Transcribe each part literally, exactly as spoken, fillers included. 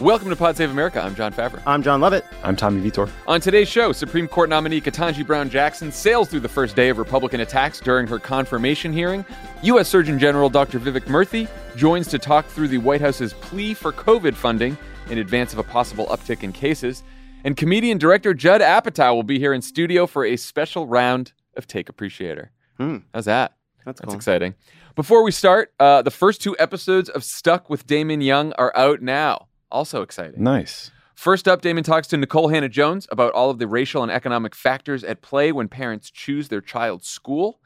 Welcome to Pod Save America. I'm John Favreau. I'm John Lovett. I'm Tommy Vitor. On today's show, Supreme Court nominee Ketanji Brown Jackson sails through the first day of Republican attacks during her confirmation hearing. U S. Surgeon General Doctor Vivek Murthy joins to talk through the White House's plea for COVID funding in advance of a possible uptick in cases. And comedian director Judd Apatow will be here in studio for a special round of Take Appreciator. Hmm. How's that? That's, That's cool. Exciting. Before we start, uh, the first two episodes of Stuck with Damon Young are out now. Also exciting. Nice. First up, Damon talks to Nikole Hannah-Jones about all of the racial and economic factors at play when parents choose their child's school.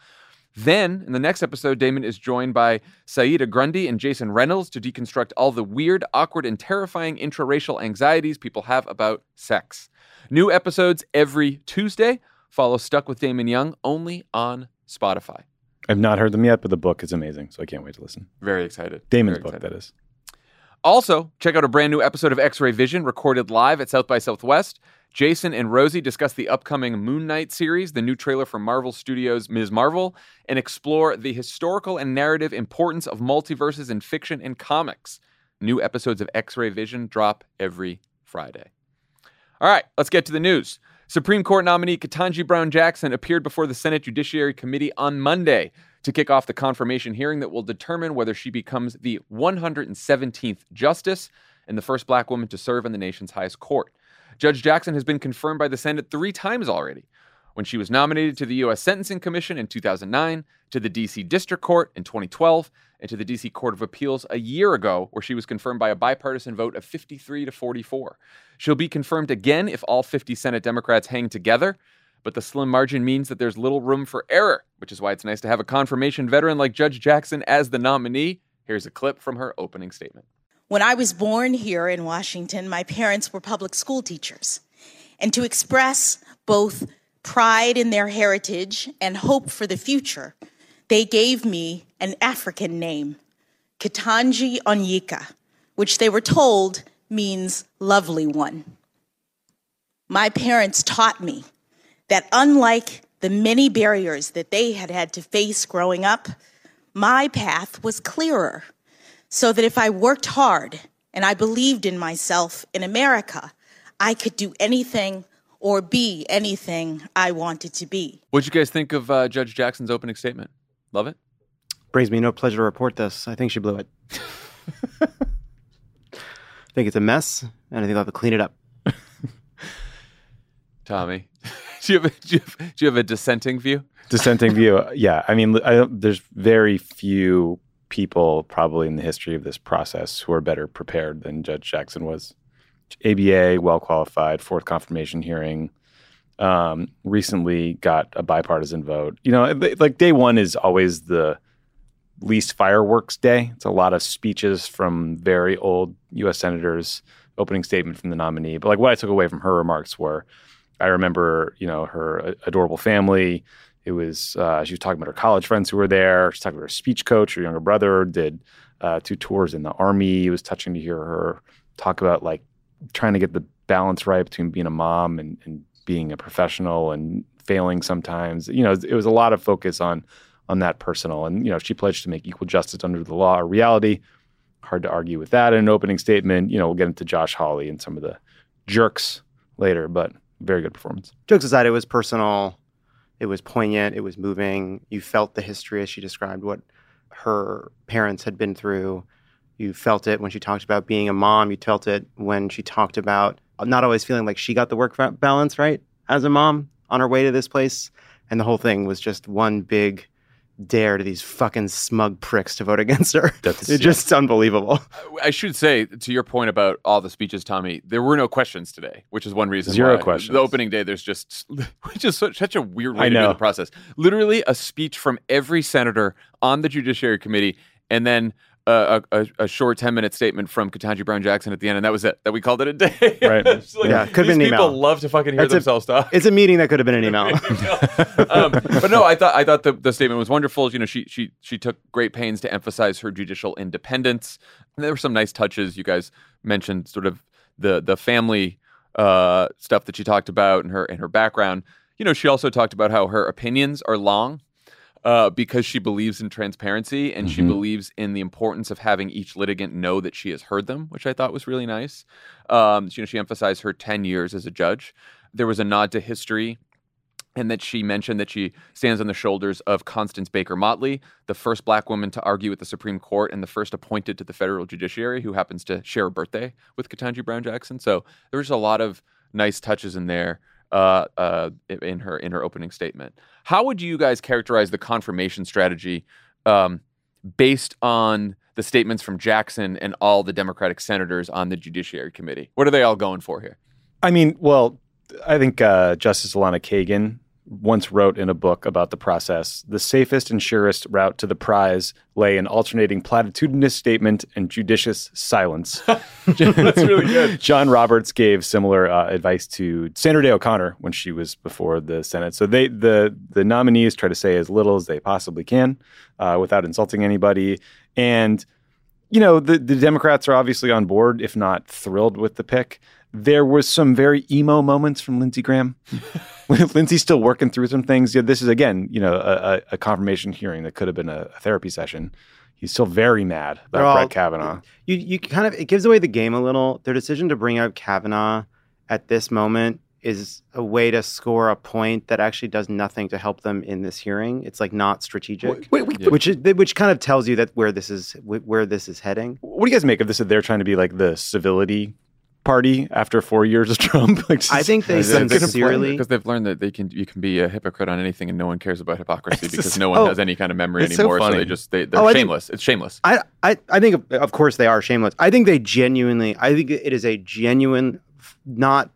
Then, in the next episode, Damon is joined by Saida Grundy and Jason Reynolds to deconstruct all the weird, awkward, and terrifying intraracial anxieties people have about sex. New episodes every Tuesday. Follow Stuck with Damon Young only on Spotify. I've not heard them yet, but the book is amazing, so I can't wait to listen. Very excited. Damon's Very book, excited. that is. Also, check out a brand new episode of X-Ray Vision recorded live at South by Southwest. Jason and Rosie discuss the upcoming Moon Knight series, the new trailer from Marvel Studios' Miz Marvel, and explore the historical and narrative importance of multiverses in fiction and comics. New episodes of X-Ray Vision drop every Friday. All right, let's get to the news. Supreme Court nominee Ketanji Brown Jackson appeared before the Senate Judiciary Committee on Monday to kick off the confirmation hearing that will determine whether she becomes the one hundred seventeenth justice and the first black woman to serve in the nation's highest court. Judge Jackson has been confirmed by the Senate three times already, when she was nominated to the U S. Sentencing Commission in two thousand nine, to the D C. District Court in twenty twelve, and to the D C. Court of Appeals a year ago, where she was confirmed by a bipartisan vote of fifty-three to forty-four. She'll be confirmed again if all fifty Senate Democrats hang together, but the slim margin means that there's little room for error, which is why it's nice to have a confirmation veteran like Judge Jackson as the nominee. Here's a clip from her opening statement. When I was born here in Washington, my parents were public school teachers. And to express both pride in their heritage and hope for the future, they gave me an African name, Ketanji Onyika, which they were told means lovely one. My parents taught me that unlike the many barriers that they had had to face growing up, my path was clearer, so that if I worked hard and I believed in myself in America, I could do anything or be anything I wanted to be. What'd you guys think of uh, Judge Jackson's opening statement? Love it? Brings me no pleasure to report this. I think she blew it. I think it's a mess, and I think they'll have to clean it up. Tommy. Do you, have a, do, you have, do you have a dissenting view? Dissenting view, yeah. I mean, I don't, there's very few people probably in the history of this process who are better prepared than Judge Jackson was. A B A, well-qualified, fourth confirmation hearing, um, recently got a bipartisan vote. You know, like day one is always the least fireworks day. It's a lot of speeches from very old U S senators, opening statement from the nominee. But like what I took away from her remarks were, I remember, you know, her adorable family. It was uh, she was talking about her college friends who were there. She talked about her speech coach. Her younger brother did uh, two tours in the Army. It was touching to hear her talk about like trying to get the balance right between being a mom and, and being a professional and failing sometimes. You know, it was a lot of focus on on that personal. And, you know, she pledged to make equal justice under the law a reality. Hard to argue with that in an opening statement. You know, we'll get into Josh Hawley and some of the jerks later, but very good performance. Jokes aside, it was personal. It was poignant. It was moving. You felt the history as she described what her parents had been through. You felt it when she talked about being a mom. You felt it when she talked about not always feeling like she got the work balance right as a mom on her way to this place. And the whole thing was just one big dare to these fucking smug pricks to vote against her. That's, it's just yeah. unbelievable. I should say, to your point about all the speeches, Tommy, there were no questions today, which is one reason Zero why. questions. The opening day, there's just, which is such, such a weird way I to know. do the process. Literally a speech from every senator on the Judiciary Committee, and then Uh, a, a short ten-minute statement from Ketanji Brown Jackson at the end, and that was it. That we called it a day. Right. Like, yeah, could have been an email. People love to fucking hear it's themselves a, talk. It's a meeting that could have been an email. um, but no, I thought I thought the, the statement was wonderful. You know, she she she took great pains to emphasize her judicial independence. And there were some nice touches. You guys mentioned sort of the the family uh, stuff that she talked about and her and her background. You know, she also talked about how her opinions are long. Uh, because she believes in transparency and mm-hmm. she believes in the importance of having each litigant know that she has heard them, which I thought was really nice. Um, you know, she emphasized her ten years as a judge. There was a nod to history, and that she mentioned that she stands on the shoulders of Constance Baker Motley, the first black woman to argue at the Supreme Court and the first appointed to the federal judiciary, who happens to share a birthday with Ketanji Brown Jackson. So there was a lot of nice touches in there. Uh, uh, in her in her opening statement. How would you guys characterize the confirmation strategy um, based on the statements from Jackson and all the Democratic senators on the Judiciary Committee? What are they all going for here? I mean, well, I think uh, Justice Elena Kagan once wrote in a book about the process, the safest and surest route to the prize lay in alternating platitudinous statement and judicious silence. That's really good. John Roberts gave similar uh, advice to Sandra Day O'Connor when she was before the Senate. So they the the nominees try to say as little as they possibly can uh, without insulting anybody. And, you know, the, the Democrats are obviously on board, if not thrilled with the pick. There was some very emo moments from Lindsey Graham. Lindsey's still working through some things. Yeah, this is, again, you know, a, a confirmation hearing that could have been a, a therapy session. He's still very mad about all, Brett Kavanaugh. You you kind of, it gives away the game a little. Their decision to bring up Kavanaugh at this moment is a way to score a point that actually does nothing to help them in this hearing. It's like not strategic, wait, wait, yeah. which is, which kind of tells you that where this is where this is heading. What do you guys make of this? That they're trying to be like the civility party after four years of Trump. Like, just, I think they sincerely, because they've learned that they can you can be a hypocrite on anything and no one cares about hypocrisy because just, no one oh, has any kind of memory anymore. So, so they just they, they're oh, shameless. Think, it's shameless. I I I think of, of course they are shameless. I think they genuinely. I think it is a genuine, not.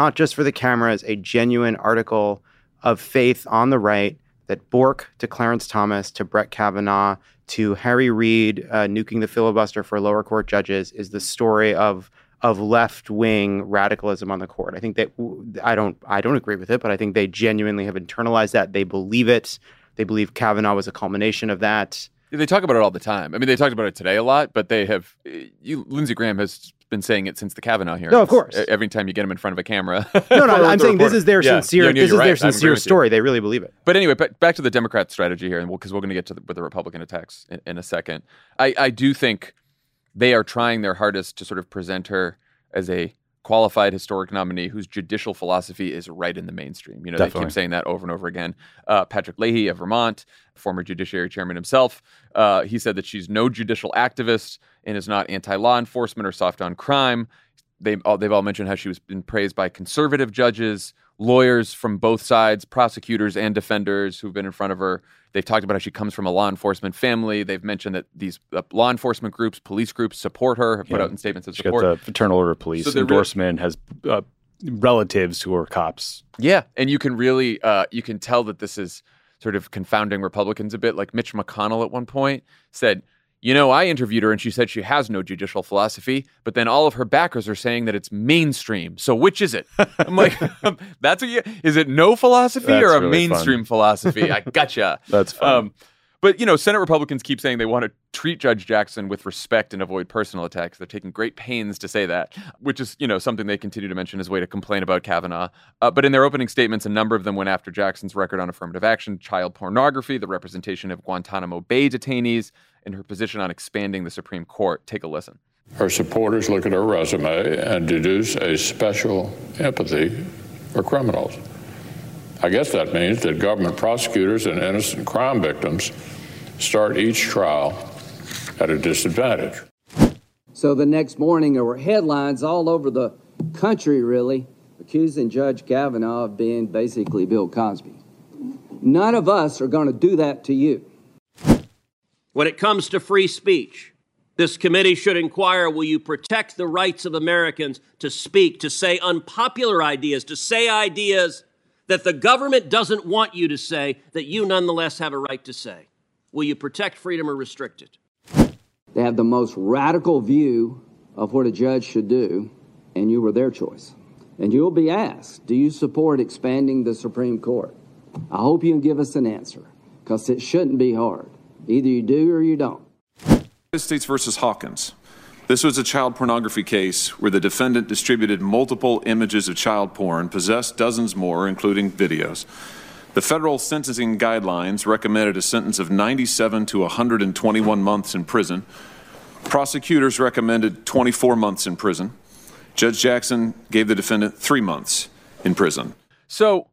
Not just for the cameras, a genuine article of faith on the right that Bork to Clarence Thomas to Brett Kavanaugh to Harry Reid uh, nuking the filibuster for lower court judges is the story of of left-wing radicalism on the court. I think that I don't I don't agree with it, but I think they genuinely have internalized that. They believe it. They believe Kavanaugh was a culmination of that. They talk about it all the time. I mean, they talked about it today a lot, but they have you, Lindsey Graham has been saying it since the Kavanaugh hearings. No, of course. Every time you get him in front of a camera. no, no, I'm saying this is their yeah. sincere, yeah, no, this is right. their sincere story. They really believe it. But anyway, but back to the Democrat strategy here, and because we'll, we're going to get to the, with the Republican attacks in, in a second. I, I do think they are trying their hardest to sort of present her as a qualified historic nominee whose judicial philosophy is right in the mainstream. You know, Definitely. They keep saying that over and over again. Uh, Patrick Leahy of Vermont, former judiciary chairman himself, uh, he said that she's no judicial activist and is not anti-law enforcement or soft on crime. They, all, they've all mentioned how she was been praised by conservative judges, lawyers from both sides, prosecutors and defenders who've been in front of her. They've talked about how she comes from a law enforcement family. They've mentioned that these uh, law enforcement groups, police groups support her, have put yeah. out in statements of support. She got the Fraternal Order of Police so endorsement, really, has uh, relatives who are cops. Yeah, and you can really, uh, you can tell that this is sort of confounding Republicans a bit. Like Mitch McConnell at one point said, you know, I interviewed her and she said she has no judicial philosophy, but then all of her backers are saying that it's mainstream. So which is it? I'm like, that's what you, is it no philosophy That's or a really mainstream fun. Philosophy? I gotcha. That's fun. Um, But, you know, Senate Republicans keep saying they want to treat Judge Jackson with respect and avoid personal attacks. They're taking great pains to say that, which is, you know, something they continue to mention as a way to complain about Kavanaugh. Uh, but in their opening statements, a number of them went after Jackson's record on affirmative action, child pornography, the representation of Guantanamo Bay detainees, and her position on expanding the Supreme Court. Take a listen. Her supporters look at her resume and deduce a special empathy for criminals. I guess that means that government prosecutors and innocent crime victims start each trial at a disadvantage. So the next morning, there were headlines all over the country, really, accusing Judge Kavanaugh of being basically Bill Cosby. None of us are going to do that to you. When it comes to free speech, this committee should inquire, will you protect the rights of Americans to speak, to say unpopular ideas, to say ideas that the government doesn't want you to say, that you nonetheless have a right to say? Will you protect freedom or restrict it? They have the most radical view of what a judge should do, and you were their choice. And you'll be asked, do you support expanding the Supreme Court? I hope you can give us an answer, because it shouldn't be hard. Either you do or you don't. United States versus Hawkins. This was a child pornography case where the defendant distributed multiple images of child porn, possessed dozens more, including videos. The federal sentencing guidelines recommended a sentence of ninety-seven to one hundred twenty-one months in prison. Prosecutors recommended twenty-four months in prison. Judge Jackson gave the defendant three months in prison. So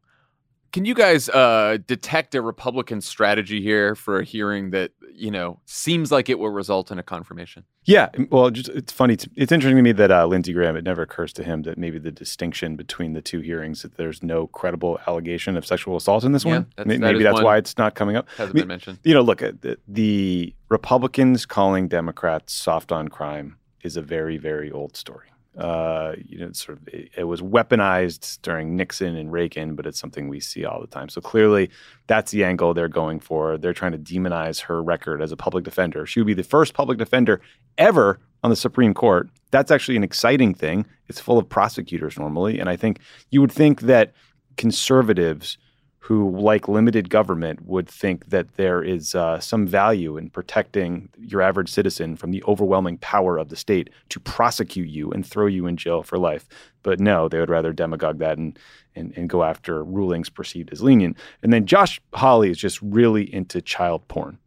can you guys uh, detect a Republican strategy here for a hearing that, you know, seems like it will result in a confirmation? Yeah. Well, just, it's funny. It's, it's interesting to me that uh, Lindsey Graham, it never occurs to him that maybe the distinction between the two hearings, that there's no credible allegation of sexual assault in this yeah, one. That's, maybe that maybe that's why it's not coming up. Hasn't I mean, been mentioned. You know, look, the, the Republicans calling Democrats soft on crime is a very, very old story. Uh, you know, sort of, it, it was weaponized during Nixon and Reagan, but it's something we see all the time. So clearly, that's the angle they're going for. They're trying to demonize her record as a public defender. She would be the first public defender ever on the Supreme Court. That's actually an exciting thing. It's full of prosecutors normally. And I think you would think that conservatives who like limited government would think that there is uh, some value in protecting your average citizen from the overwhelming power of the state to prosecute you and throw you in jail for life. But no, they would rather demagogue that and and, and go after rulings perceived as lenient. And then Josh Hawley is just really into child porn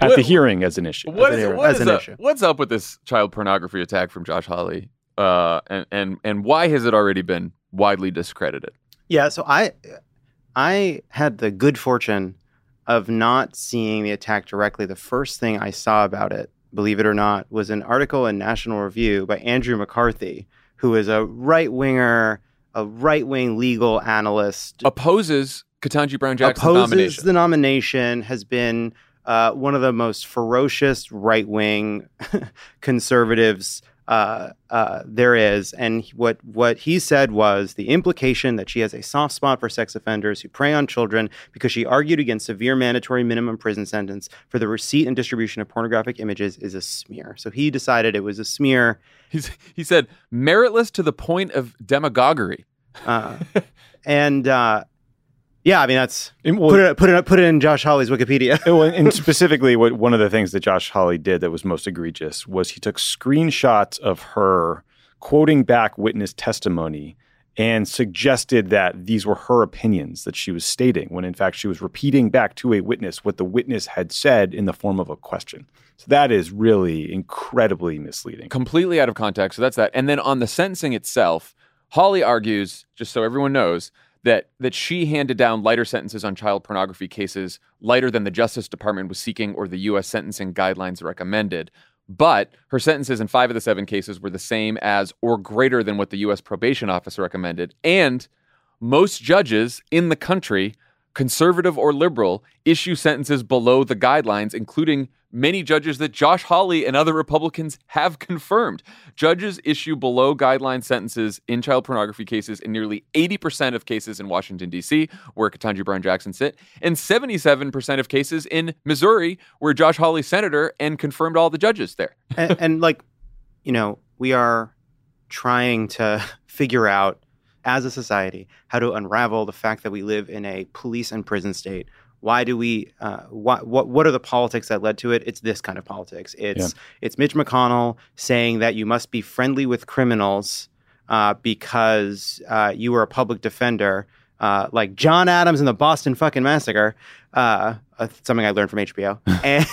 at what, the hearing as an issue. What as is, an, what as is an up, issue. What's up with this child pornography attack from Josh Hawley? Uh, and, and, and why has it already been widely discredited? Yeah, so I I had the good fortune of not seeing the attack directly. The first thing I saw about it, believe it or not, was an article in National Review by Andrew McCarthy, who is a right-winger, a right-wing legal analyst. Opposes Ketanji Brown Jackson's opposes nomination. Opposes the nomination, has been uh, one of the most ferocious right-wing conservatives Uh, uh, there is. And what, what he said was the implication that she has a soft spot for sex offenders who prey on children because she argued against severe mandatory minimum prison sentence for the receipt and distribution of pornographic images is a smear. So he decided it was a smear. He's, he said, meritless to the point of demagoguery. Uh, and, uh, Yeah, I mean, that's in, well, put it put it put it in Josh Hawley's Wikipedia. And specifically, what one of the things that Josh Hawley did that was most egregious was he took screenshots of her quoting back witness testimony and suggested that these were her opinions that she was stating, when in fact she was repeating back to a witness what the witness had said in the form of a question. So that is really incredibly misleading. Completely out of context. So that's that. And then on the sentencing itself, Hawley argues, just so everyone knows, that that she handed down lighter sentences on child pornography cases, lighter than the Justice Department was seeking or the U S sentencing guidelines recommended. But her sentences in five of the seven cases were the same as or greater than what the U S probation office recommended. And most judges in the country, conservative or liberal, issue sentences below the guidelines, including many judges that Josh Hawley and other Republicans have confirmed. Judges issue below guideline sentences in child pornography cases in nearly eighty percent of cases in Washington, D C, where Ketanji Brown Jackson sit, and seventy-seven percent of cases in Missouri, where Josh Hawley's senator and confirmed all the judges there. and, and like, you know, we are trying to figure out as a society how to unravel the fact that we live in a police and prison state Why do we uh, – what what are the politics that led to it? It's this kind of politics. It's yeah. it's Mitch McConnell saying that you must be friendly with criminals uh, because uh, you were a public defender, uh, like John Adams in the Boston fucking massacre, uh, uh, something I learned from H B O. And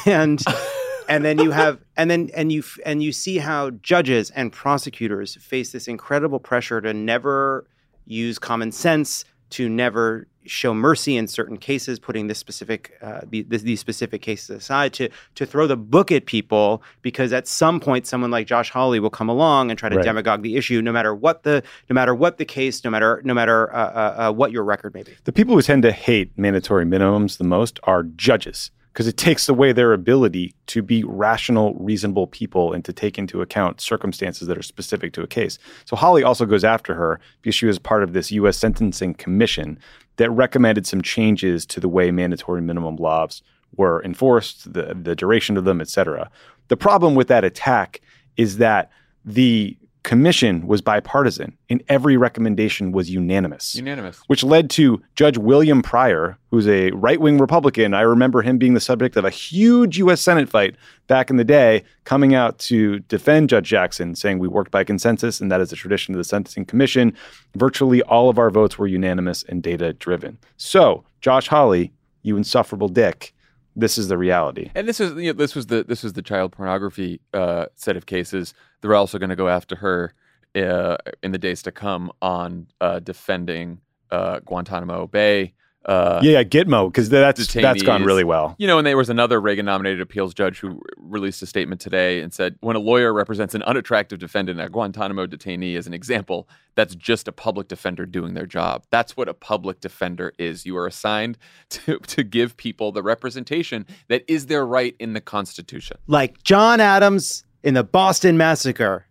and then you have – and then and you and you see how judges and prosecutors face this incredible pressure to never use common sense, to never – show mercy in certain cases, putting this specific uh, the, the, these specific cases aside, to to throw the book at people because at some point someone like Josh Hawley will come along and try to right. demagogue the issue, no matter what the no matter what the case, no matter no matter uh, uh, what your record may be. The people who tend to hate mandatory minimums the most are judges, because it takes away their ability to be rational, reasonable people and to take into account circumstances that are specific to a case. So Hawley also goes after her because she was part of this U S Sentencing Commission that recommended some changes to the way mandatory minimum laws were enforced, the, the duration of them, et cetera. The problem with that attack is that the commission was bipartisan and every recommendation was unanimous. Unanimous. Which led to Judge William Pryor, who's a right-wing Republican. I remember him being the subject of a huge U S Senate fight back in the day, coming out to defend Judge Jackson, saying we worked by consensus and that is a tradition of the Sentencing Commission. Virtually all of our votes were unanimous and data-driven. So, Josh Hawley, you insufferable dick. This is the reality, and this is you know, this was the this was the child pornography uh, set of cases. They're also going to go after her uh, in the days to come on uh, defending uh, Guantanamo Bay. Uh, yeah, yeah, Gitmo, because that's detainees. That's gone really well. You know, and there was another Reagan-nominated appeals judge who released a statement today and said, when a lawyer represents an unattractive defendant, a Guantanamo detainee as an example, that's just a public defender doing their job. That's what a public defender is. You are assigned to, to give people the representation that is their right in the Constitution. Like John Adams in the Boston Massacre.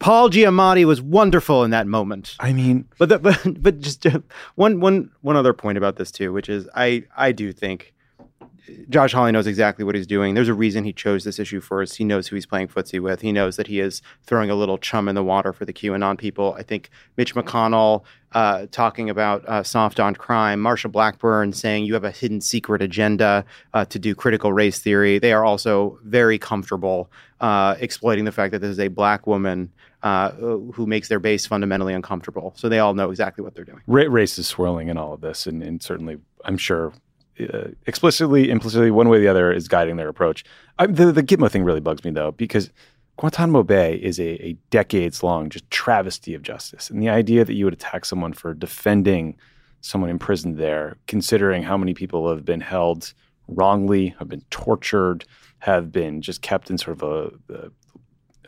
Paul Giamatti was wonderful in that moment. I mean, but the, but but just uh, one one one other point about this too, which is I I do think Josh Hawley knows exactly what he's doing. There's a reason he chose this issue first. He knows who he's playing footsie with. He knows that he is throwing a little chum in the water for the QAnon people. I think Mitch McConnell uh, talking about uh, soft on crime, Marsha Blackburn saying you have a hidden secret agenda uh, to do critical race theory. They are also very comfortable uh, exploiting the fact that this is a black woman uh, who makes their base fundamentally uncomfortable. So they all know exactly what they're doing. Race is swirling in all of this, and, and certainly, I'm sure, Uh, explicitly, implicitly, one way or the other is guiding their approach. I, the, the Gitmo thing really bugs me, though, because Guantanamo Bay is a, a decades-long just travesty of justice. And the idea that you would attack someone for defending someone imprisoned there, considering how many people have been held wrongly, have been tortured, have been just kept in sort of a, a,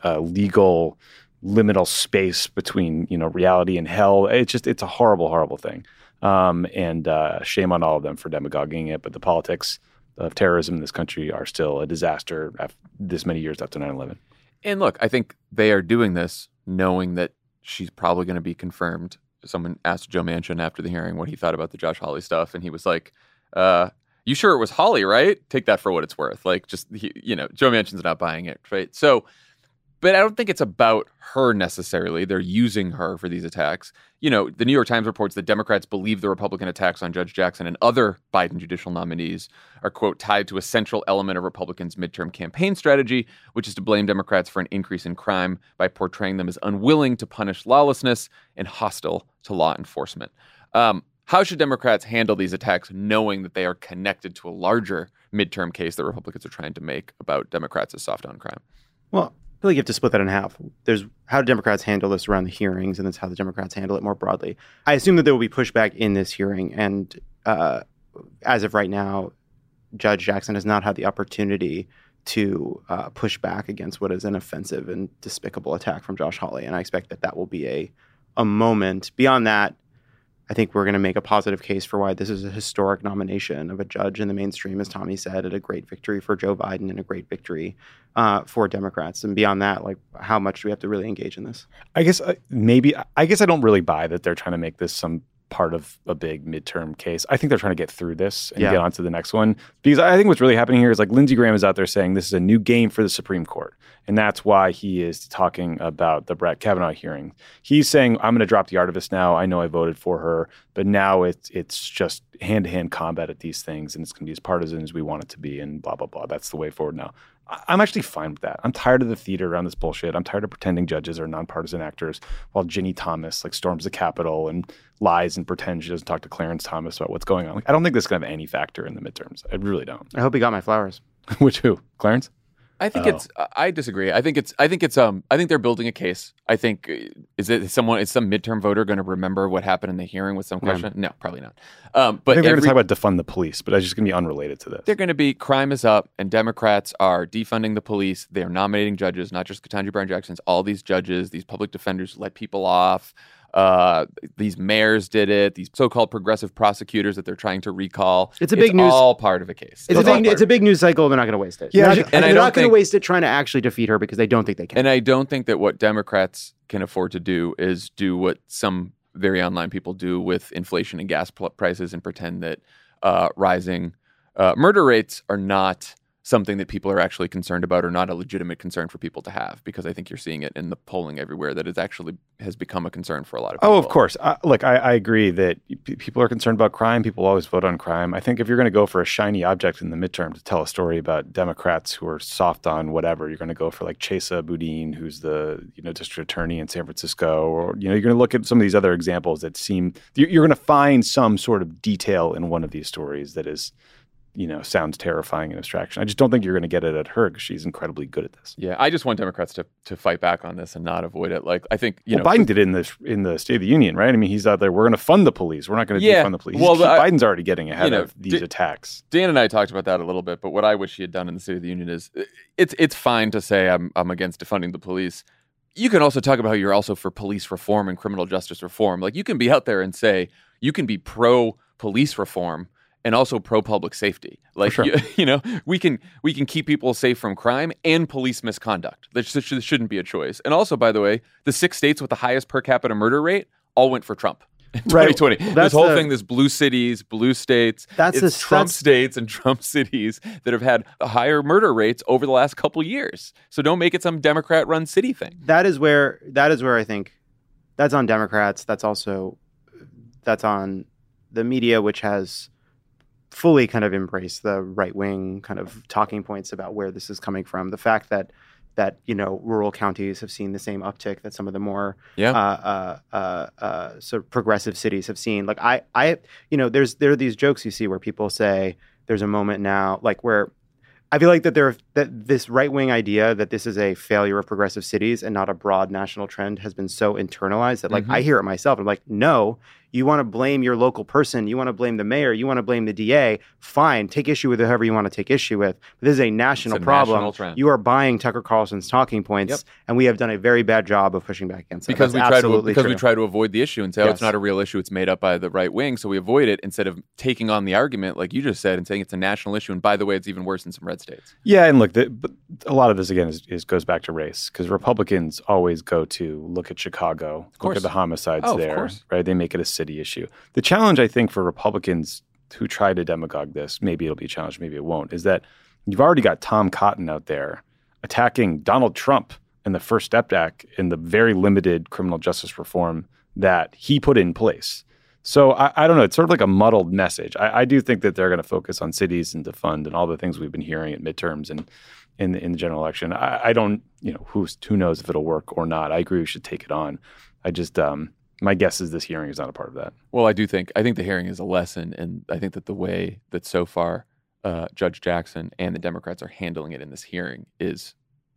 a legal liminal space between, you know, reality and hell. It's just, it's a horrible, horrible thing. Um, and uh, shame on all of them for demagoguing it. But the politics of terrorism in this country are still a disaster after this many years after nine eleven. And look, I think they are doing this knowing that she's probably going to be confirmed. Someone asked Joe Manchin after the hearing what he thought about the Josh Hawley stuff. And he was like, uh, you sure it was Hawley, right? Take that for what it's worth. Like, just, he, you know, Joe Manchin's not buying it, right? So, but I don't think it's about her necessarily. They're using her for these attacks. You know, the New York Times reports that Democrats believe the Republican attacks on Judge Jackson and other Biden judicial nominees are, quote, tied to a central element of Republicans' midterm campaign strategy, which is to blame Democrats for an increase in crime by portraying them as unwilling to punish lawlessness and hostile to law enforcement. Um, how should Democrats handle these attacks knowing that they are connected to a larger midterm case that Republicans are trying to make about Democrats as soft on crime? Well, I feel like you have to split that in half. There's how Democrats handle this around the hearings, and that's how the Democrats handle it more broadly. I assume that there will be pushback in this hearing, and uh, as of right now, Judge Jackson has not had the opportunity to uh, push back against what is an offensive and despicable attack from Josh Hawley, and I expect that that will be a, a moment. Beyond that, I think we're going to make a positive case for why this is a historic nomination of a judge in the mainstream, as Tommy said, and a great victory for Joe Biden and a great victory uh, for Democrats. And beyond that, like, how much do we have to really engage in this? I guess uh, maybe I guess I don't really buy that they're trying to make this some part of a big midterm case. I think they're trying to get through this and yeah. get on to the next one, because I think what's really happening here is, like, Lindsey Graham is out there saying this is a new game for the Supreme Court. And that's why he is talking about the Brett Kavanaugh hearing. He's saying, I'm going to drop the artifice now. I know I voted for her, but now it's, it's just hand-to-hand combat at these things, and it's going to be as partisan as we want it to be, and blah, blah, blah. That's the way forward now. I- I'm actually fine with that. I'm tired of the theater around this bullshit. I'm tired of pretending judges are nonpartisan actors while Ginny Thomas like storms the Capitol and lies and pretends she doesn't talk to Clarence Thomas about what's going on. Like, I don't think this is going to have any factor in the midterms. I really don't. I hope he got my flowers. Which who? Clarence? I think oh. it's. I disagree. I think it's. I think it's. Um. I think they're building a case. I think is it someone? Is some midterm voter going to remember what happened in the hearing with some question? No, no probably not. Um. But I think they're going to talk about defund the police, but that's just going to be unrelated to this. They're going to be crime is up, and Democrats are defunding the police. They are nominating judges, not just Ketanji Brown Jackson's. All these judges, these public defenders, let people off. Uh, these mayors did it. These so-called progressive prosecutors that they're trying to recall. It's a big it's news. All part of a case. It's, it's a big. It's a big news cycle. They're not going to waste it. Yeah, they're, just, and they're not going to waste it trying to actually defeat her because they don't think they can. And I don't think that what Democrats can afford to do is do what some very online people do with inflation and gas prices and pretend that uh, rising uh, murder rates are not something that people are actually concerned about or not a legitimate concern for people to have, because I think you're seeing it in the polling everywhere that it actually has become a concern for a lot of people. Oh, of course. Uh, look, I, I agree that p- people are concerned about crime. People always vote on crime. I think if you're going to go for a shiny object in the midterm to tell a story about Democrats who are soft on whatever, you're going to go for like Chesa Boudin, who's the you know district attorney in San Francisco, or you know you're going to look at some of these other examples that seem you're, you're going to find some sort of detail in one of these stories that is, you know, sounds terrifying and abstraction. I just don't think you're going to get it at her because she's incredibly good at this. Yeah, I just want Democrats to to fight back on this and not avoid it. Like, I think, you well, know... Biden did it in the, in the State of the Union, right? I mean, he's out there, we're going to fund the police. We're not going to yeah. defund the police. Well, I, Biden's already getting ahead you know, of these D- attacks. Dan and I talked about that a little bit, but what I wish he had done in the State of the Union is, it's it's fine to say I'm I'm against defunding the police. You can also talk about how you're also for police reform and criminal justice reform. Like, you can be out there and say, you can be pro-police reform and also pro public safety. Like, sure. you, you know, we can we can keep people safe from crime and police misconduct. There sh- shouldn't be a choice. And also, by the way, the six states with the highest per capita murder rate all went for Trump in twenty twenty. Right. This whole the, thing, this blue cities, blue states, that's it's a, Trump that's, states and Trump cities that have had higher murder rates over the last couple of years. So don't make it some Democrat-run city thing. That is where that is where I think that's on Democrats. That's also that's on the media, which has fully kind of embrace the right-wing kind of talking points about where this is coming from. The fact that that you know rural counties have seen the same uptick that some of the more yeah. uh, uh, uh, uh, sort of progressive cities have seen. Like I, I, you know, there's there are these jokes you see where people say there's a moment now, like where I feel like that there that this right-wing idea that this is a failure of progressive cities and not a broad national trend has been so internalized that like mm-hmm. I hear it myself. I'm like, no. You want to blame your local person. You want to blame the mayor. You want to blame the D A. Fine. Take issue with whoever you want to take issue with. But this is a national a problem. National you are buying Tucker Carlson's talking points, yep. and we have done a very bad job of pushing back against it. Because, we try, to, because we try to avoid the issue and say, oh, yes. it's not a real issue. It's made up by the right wing. So we avoid it instead of taking on the argument, like you just said, and saying it's a national issue. And by the way, it's even worse in some red states. Yeah, and look, the, but a lot of this, again, is, is goes back to race. Because Republicans always go to look at Chicago, look at the homicides oh, there. Right? They make it a city issue. The challenge, I think, for Republicans who try to demagogue this, maybe it'll be a challenge, maybe it won't, is that you've already got Tom Cotton out there attacking Donald Trump and the First Step Act and the very limited criminal justice reform that he put in place. So I, I don't know. It's sort of like a muddled message. I, I do think that they're going to focus on cities and defund and all the things we've been hearing at midterms and in the, in the general election. I, I don't, you know, who's, who knows if it'll work or not. I agree we should take it on. I just... um My guess is this hearing is not a part of that. Well, I do think I think the hearing is a lesson, and I think that the way that so far uh, Judge Jackson and the Democrats are handling it in this hearing is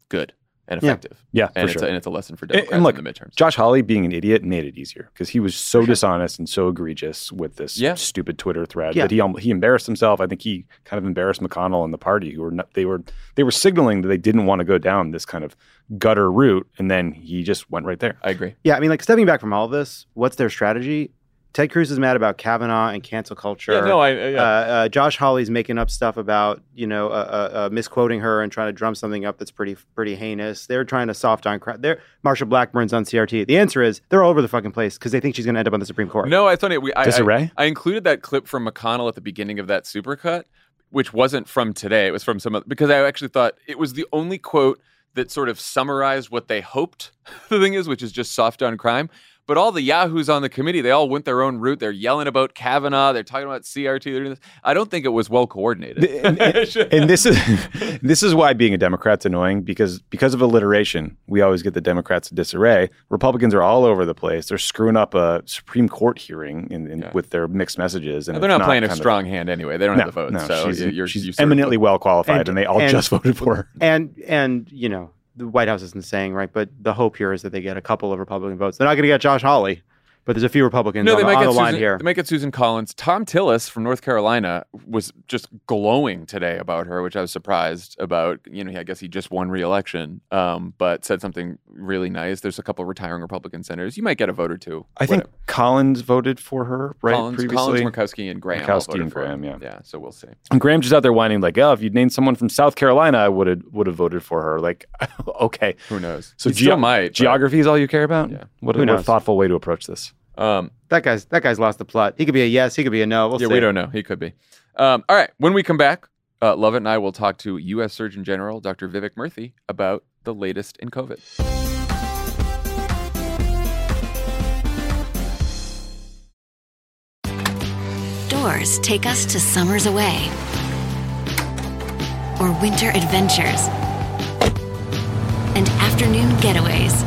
good and effective. Yeah, yeah and for it's sure. A, and it's a lesson for Democrats and, and look, in the midterms. Josh Hawley being an idiot made it easier because he was so sure. dishonest and so egregious with this yeah. stupid Twitter thread yeah. that he he embarrassed himself. I think he kind of embarrassed McConnell and the party who were not, they were they were signaling that they didn't want to go down this kind of gutter route, and then he just went right there. I agree. Yeah, I mean, like, stepping back from all of this, what's their strategy? Ted Cruz is mad about Kavanaugh and cancel culture. Yeah, no, I, yeah. Uh, uh, Josh Hawley's making up stuff about, you know, uh, uh, uh, misquoting her and trying to drum something up that's pretty pretty heinous. They're trying to soft on crowd. They're Marsha Blackburn's on C R T. The answer is they're all over the fucking place because they think she's going to end up on the Supreme Court. No, I thought it. We, I, Disarray? I, I included that clip from McConnell at the beginning of that supercut, which wasn't from today. It was from some other, because I actually thought it was the only quote that sort of summarized what they hoped the thing is, which is just soft on crime. But all the yahoos on the committee, they all went their own route. They're yelling about Kavanaugh. They're talking about C R T. They're doing this. I don't think it was well coordinated. And, and, and this is this is why being a Democrat's annoying, because because of alliteration, we always get the Democrats in disarray. Republicans are all over the place. They're screwing up a Supreme Court hearing in, in, yeah. with their mixed messages. And, and they're not, not playing a strong of, hand anyway. They don't no, have the votes. No, so she's, you're, she's you're eminently well qualified, and, and they all and, just voted for her. And and you know. The White House isn't saying, right? But the hope here is that they get a couple of Republican votes. They're not going to get Josh Hawley, but there's a few Republicans no, on, on the Susan, line here. They might get Susan Collins. Tom Tillis from North Carolina was just glowing today about her, which I was surprised about. You know, I guess he just won re-election, um, but said something really nice. There's a couple of retiring Republican senators. You might get a vote or two. I whatever. think Collins voted for her, right? Collins, previously. Collins, Murkowski, and Graham. Murkowski and Graham, yeah. Yeah, so we'll see. And Graham just out there whining like, oh, if you'd named someone from South Carolina, I would have would have voted for her. Like, okay. Who knows? So ge- might, geography is all you care about? Yeah. What, what a thoughtful way to approach this. Um, that guy's that guy's lost the plot. He could be a yes. He could be a no. We'll yeah, see. We don't know. He could be. Um, all right. When we come back, uh, Lovett and I will talk to U S Surgeon General Doctor Vivek Murthy about the latest in COVID. Doors take us to summers away or winter adventures and afternoon getaways.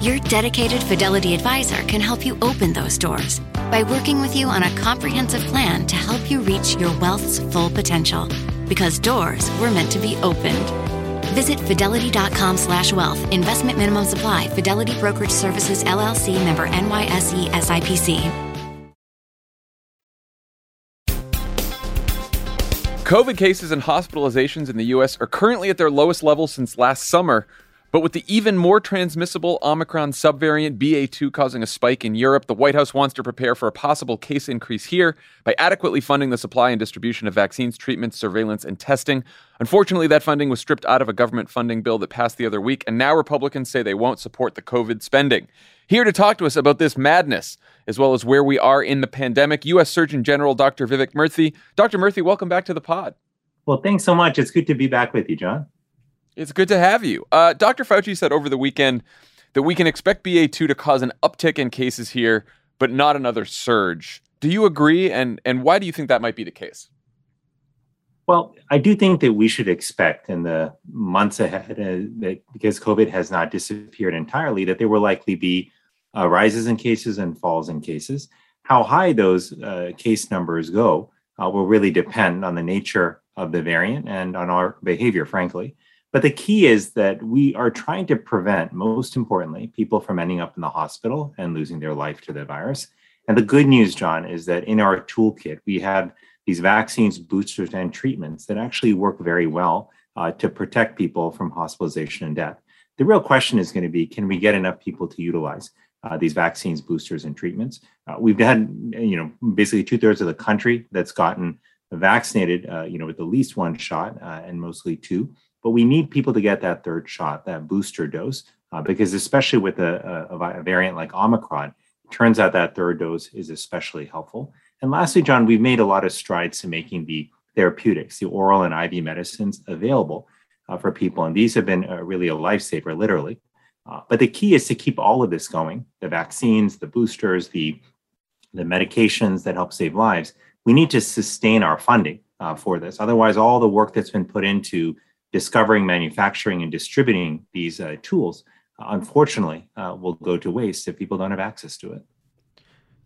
Your dedicated Fidelity advisor can help you open those doors by working with you on a comprehensive plan to help you reach your wealth's full potential. Because doors were meant to be opened. Visit fidelity.com slash wealth. Investment minimum supply. Fidelity Brokerage Services, L L C, member N Y S E S I P C. COVID cases and hospitalizations in the U S are currently at their lowest level since last summer. But with the even more transmissible Omicron subvariant B A two causing a spike in Europe, the White House wants to prepare for a possible case increase here by adequately funding the supply and distribution of vaccines, treatments, surveillance, and testing. Unfortunately, that funding was stripped out of a government funding bill that passed the other week, and now Republicans say they won't support the COVID spending. Here to talk to us about this madness, as well as where we are in the pandemic, U S. Surgeon General Doctor Vivek Murthy. Doctor Murthy, welcome back to the pod. Well, thanks so much. It's good to be back with you, John. It's good to have you. Uh, Doctor Fauci said over the weekend that we can expect B A two to cause an uptick in cases here, but not another surge. Do you agree? And, and why do you think that might be the case? Well, I do think that we should expect in the months ahead, uh, that because COVID has not disappeared entirely, that there will likely be uh, rises in cases and falls in cases. How high those uh, case numbers go uh, will really depend on the nature of the variant and on our behavior, frankly. But the key is that we are trying to prevent, most importantly, people from ending up in the hospital and losing their life to the virus. And the good news, John, is that in our toolkit, we have these vaccines, boosters, and treatments that actually work very well uh, to protect people from hospitalization and death. The real question is going to be, can we get enough people to utilize uh, these vaccines, boosters, and treatments? Uh, we've had, you know, basically two-thirds of the country that's gotten vaccinated, uh, you know, with at least one shot uh, and mostly two. But we need people to get that third shot, that booster dose, uh, because especially with a, a, a variant like Omicron, it turns out that third dose is especially helpful. And lastly, John, we've made a lot of strides to making the therapeutics, the oral and I V medicines available uh, for people. And these have been uh, really a lifesaver, literally. Uh, but the key is to keep all of this going, the vaccines, the boosters, the, the medications that help save lives. We need to sustain our funding uh, for this. Otherwise, all the work that's been put into discovering, manufacturing, and distributing these uh, tools, uh, unfortunately, uh, will go to waste if people don't have access to it.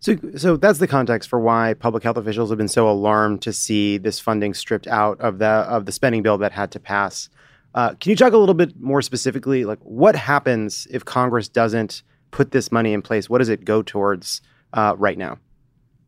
So so that's the context for why public health officials have been so alarmed to see this funding stripped out of the of the spending bill that had to pass. Uh, can you talk a little bit more specifically, like what happens if Congress doesn't put this money in place? What does it go towards uh, right now?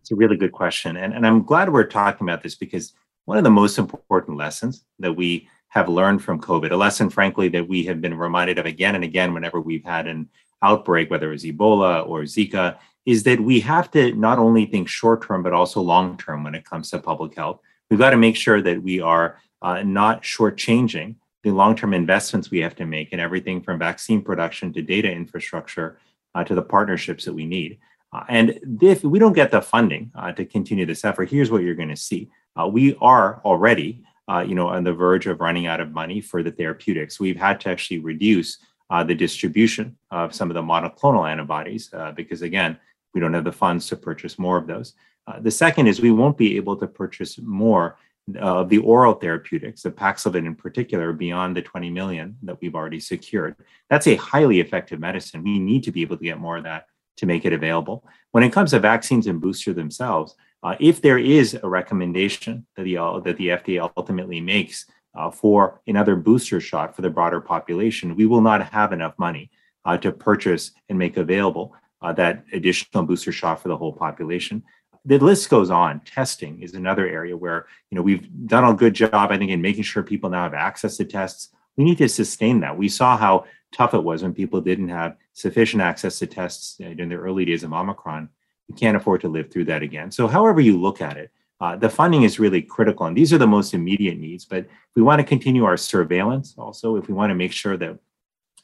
It's a really good question. And, and I'm glad we're talking about this because one of the most important lessons that we have learned from COVID, a lesson, frankly, that we have been reminded of again and again whenever we've had an outbreak, whether it was Ebola or Zika, is that we have to not only think short-term, but also long-term when it comes to public health. We've got to make sure that we are uh, not shortchanging the long-term investments we have to make in everything from vaccine production to data infrastructure uh, to the partnerships that we need. Uh, and if we don't get the funding uh, to continue this effort, here's what you're going to see. Uh, we are already Uh, you know, on the verge of running out of money for the therapeutics. We've had to actually reduce uh, the distribution of some of the monoclonal antibodies, uh, because again, we don't have the funds to purchase more of those. Uh, the second is we won't be able to purchase more of uh, the oral therapeutics, the Paxlovid in particular, beyond the twenty million that we've already secured. That's a highly effective medicine. We need to be able to get more of that to make it available. When it comes to vaccines and boosters themselves, uh, if there is a recommendation that the, uh, that the F D A ultimately makes uh, for another booster shot for the broader population, we will not have enough money uh, to purchase and make available uh, that additional booster shot for the whole population. The list goes on. Testing is another area where, you know, we've done a good job, I think, in making sure people now have access to tests. We need to sustain that. We saw how tough it was when people didn't have sufficient access to tests in the early days of Omicron. We can't afford to live through that again. So however you look at it, uh, the funding is really critical. And these are the most immediate needs. But if we want to continue our surveillance also, if we want to make sure that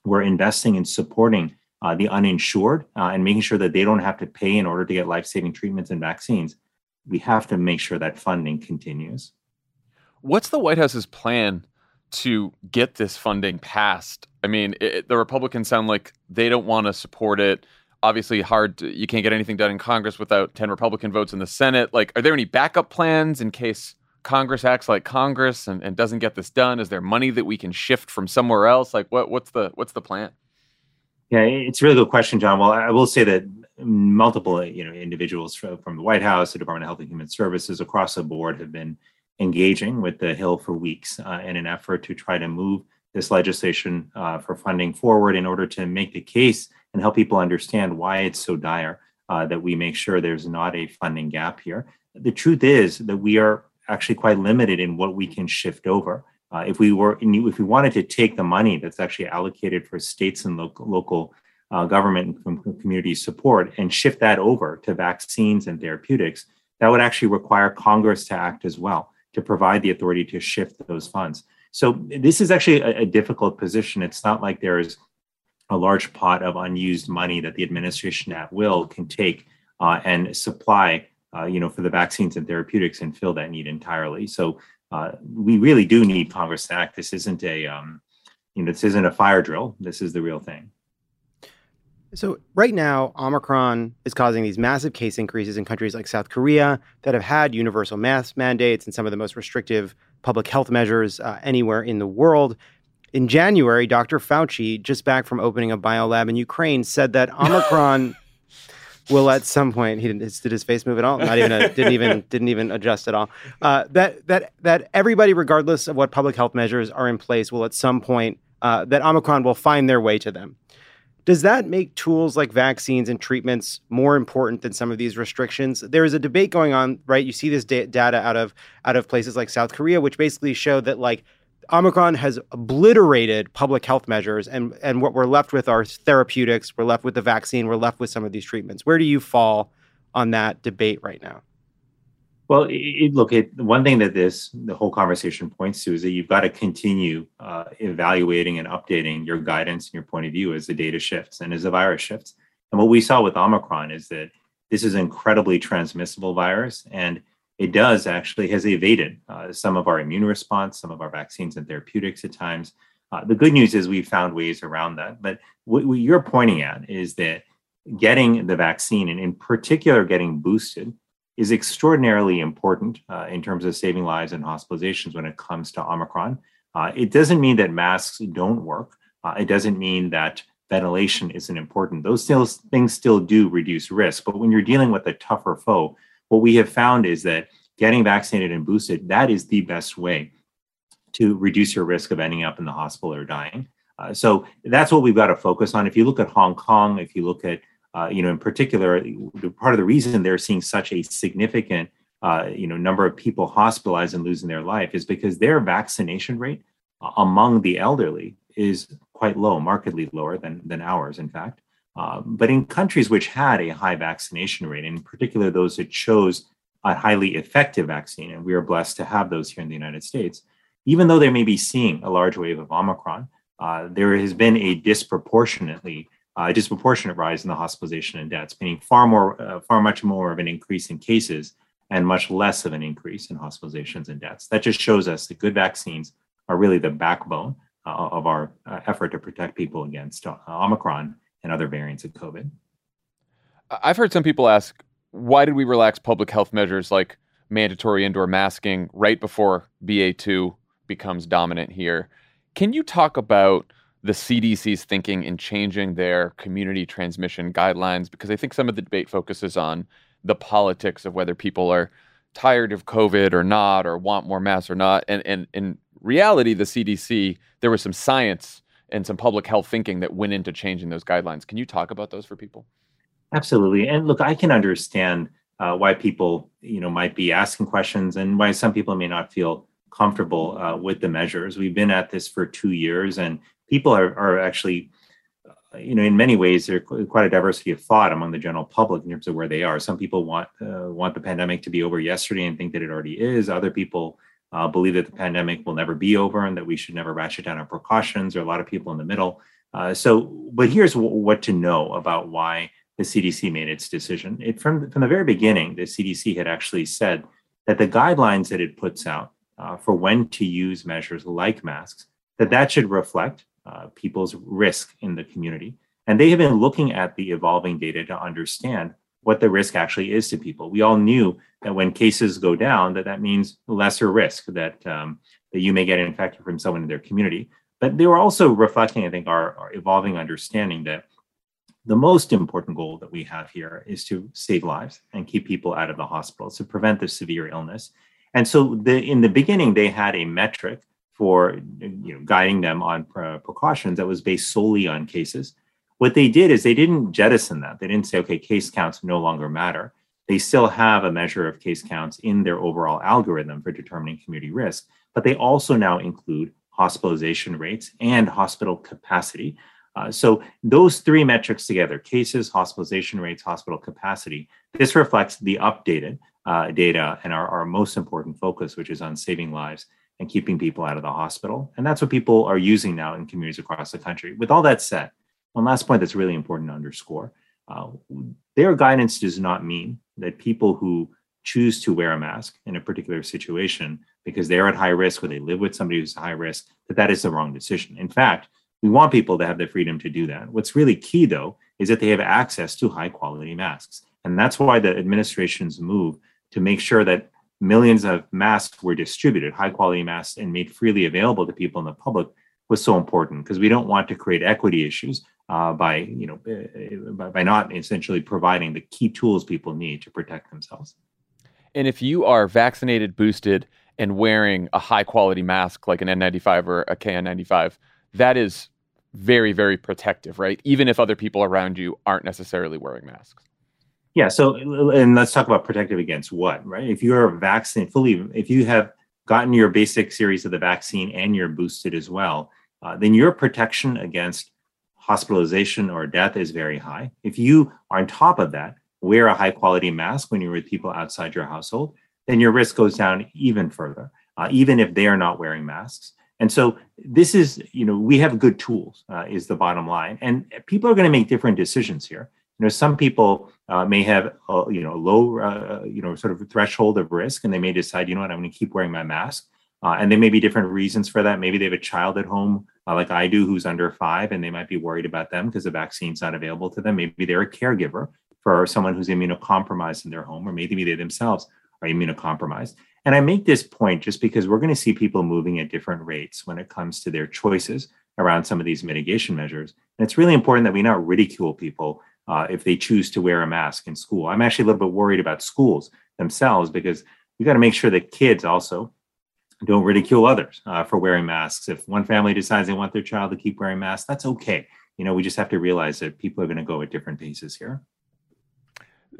we're investing in supporting Uh, the uninsured, uh, and making sure that they don't have to pay in order to get life-saving treatments and vaccines, we have to make sure that funding continues. What's the White House's plan to get this funding passed? I mean, it, the Republicans sound like they don't want to support it. Obviously, hard to, you can't get anything done in Congress without ten Republican votes in the Senate. Like, are there any backup plans in case Congress acts like Congress and, and doesn't get this done? Is there money that we can shift from somewhere else? Like, what what's the what's the plan? Yeah, it's a really good question, John. Well, I will say that multiple, you know, individuals from the White House, the Department of Health and Human Services across the board have been engaging with the Hill for weeks uh, in an effort to try to move this legislation uh, for funding forward in order to make the case and help people understand why it's so dire uh, that we make sure there's not a funding gap here. The truth is that we are actually quite limited in what we can shift over. Uh, if we were, if we wanted to take the money that's actually allocated for states and local, local uh, government and community support and shift that over to vaccines and therapeutics, that would actually require Congress to act as well, to provide the authority to shift those funds. So this is actually a, a difficult position. It's not like there is a large pot of unused money that the administration at will can take uh, and supply, uh, you know, for the vaccines and therapeutics and fill that need entirely. So Uh, we really do need Congress to act. This isn't a, um, you know, this isn't a fire drill. This is the real thing. So right now, Omicron is causing these massive case increases in countries like South Korea that have had universal mask mandates and some of the most restrictive public health measures uh, anywhere in the world. In January, Doctor Fauci, just back from opening a biolab in Ukraine, said that Omicron will at some point, he didn't, did his face move at all? Not even, a, didn't even, didn't even adjust at all. Uh, that that that everybody, regardless of what public health measures are in place, will at some point, uh, that Omicron will find their way to them. Does that make tools like vaccines and treatments more important than some of these restrictions? There is a debate going on, right? You see this da- data out of out of places like South Korea, which basically show that like Omicron has obliterated public health measures, and, and what we're left with are therapeutics, we're left with the vaccine, we're left with some of these treatments. Where do you fall on that debate right now? Well, it, look, it, one thing that this the whole conversation points to is that you've got to continue uh, evaluating and updating your guidance and your point of view as the data shifts and as the virus shifts. And what we saw with Omicron is that this is an incredibly transmissible virus, and it does actually has evaded uh, some of our immune response, some of our vaccines and therapeutics at times. Uh, the good news is we've found ways around that. But what, what you're pointing at is that getting the vaccine, and in particular getting boosted, is extraordinarily important uh, in terms of saving lives and hospitalizations when it comes to Omicron. Uh, it doesn't mean that masks don't work. Uh, it doesn't mean that ventilation isn't important. Those still, things still do reduce risk. But when you're dealing with a tougher foe, what we have found is that getting vaccinated and boosted, that is the best way to reduce your risk of ending up in the hospital or dying. Uh, so that's what we've got to focus on. If you look at Hong Kong, if you look at, uh, you know, in particular, part of the reason they're seeing such a significant, uh, you know, number of people hospitalized and losing their life is because their vaccination rate among the elderly is quite low, markedly lower than, than ours, in fact. Uh, but in countries which had a high vaccination rate, and in particular those that chose a highly effective vaccine, and we are blessed to have those here in the United States, even though they may be seeing a large wave of Omicron, uh, there has been a disproportionately uh, disproportionate rise in the hospitalization and deaths, meaning far more, uh, far much more of an increase in cases and much less of an increase in hospitalizations and deaths. That just shows us that good vaccines are really the backbone uh, of our uh, effort to protect people against uh, Omicron and other variants of COVID. I've heard some people ask, why did we relax public health measures like mandatory indoor masking right before B A two becomes dominant here? Can you talk about the C D C's thinking in changing their community transmission guidelines? Because I think some of the debate focuses on the politics of whether people are tired of COVID or not, or want more masks or not. And, and in reality, the C D C, there was some science and some public health thinking that went into changing those guidelines. Can you talk about those for people? Absolutely. And look, I can understand uh, why people, you know, might be asking questions and why some people may not feel comfortable uh, with the measures. We've been at this for two years and people are, are actually, uh, you know, in many ways, there's quite a diversity of thought among the general public in terms of where they are. Some people want uh, want the pandemic to be over yesterday and think that it already is. Other people uh, believe that the pandemic will never be over and that we should never ratchet down our precautions. There are a lot of people in the middle. Uh, so, but here's w- what to know about why the C D C made its decision. It, from, from the very beginning, the C D C had actually said that the guidelines that it puts out uh, for when to use measures like masks, that that should reflect Uh, people's risk in the community. And they have been looking at the evolving data to understand what the risk actually is to people. We all knew that when cases go down, that that means lesser risk that, um, that you may get infected from someone in their community. But they were also reflecting, I think, our, our evolving understanding that the most important goal that we have here is to save lives and keep people out of the hospitals, to prevent the severe illness. And so the, in the beginning, they had a metric for you know, guiding them on uh, precautions that was based solely on cases. What they did is they didn't jettison that. They didn't say, okay, case counts no longer matter. They still have a measure of case counts in their overall algorithm for determining community risk, but they also now include hospitalization rates and hospital capacity. Uh, so those three metrics together, cases, hospitalization rates, hospital capacity, this reflects the updated uh, data and our, our most important focus, which is on saving lives and keeping people out of the hospital. And that's what people are using now in communities across the country. With all that said, one last point that's really important to underscore. Uh, their guidance does not mean that people who choose to wear a mask in a particular situation because they're at high risk or they live with somebody who's at high risk, that that is the wrong decision. In fact, we want people to have the freedom to do that. What's really key, though, is that they have access to high quality masks. And that's why the administration's move to make sure that millions of masks were distributed, high quality masks, and made freely available to people in the public was so important, because we don't want to create equity issues uh, by, you know, by, by not essentially providing the key tools people need to protect themselves. And if you are vaccinated, boosted, and wearing a high quality mask like an N ninety-five or a K N ninety-five, that is very, very protective, right? Even if other people around you aren't necessarily wearing masks. Yeah. So, and let's talk about protective against what, right? If you are vaccinated fully, if you have gotten your basic series of the vaccine and you're boosted as well, uh, then your protection against hospitalization or death is very high. If you, on top of that, wear a high quality mask when you're with people outside your household, then your risk goes down even further, uh, even if they are not wearing masks. And so this is, you know, we have good tools uh, is the bottom line. And people are going to make different decisions here. You know, some people uh, may have, uh, you know, low, uh, you know, sort of threshold of risk, and they may decide, you know what, I'm going to keep wearing my mask. Uh, and there may be different reasons for that. Maybe they have a child at home, uh, like I do, who's under five, and they might be worried about them because the vaccine's not available to them. Maybe they're a caregiver for someone who's immunocompromised in their home, or maybe they themselves are immunocompromised. And I make this point just because we're going to see people moving at different rates when it comes to their choices around some of these mitigation measures. And it's really important that we not ridicule people Uh, if they choose to wear a mask in school. I'm actually a little bit worried about schools themselves, because we got to make sure that kids also don't ridicule others uh, for wearing masks. If one family decides they want their child to keep wearing masks, that's okay. You know, we just have to realize that people are going to go at different paces here.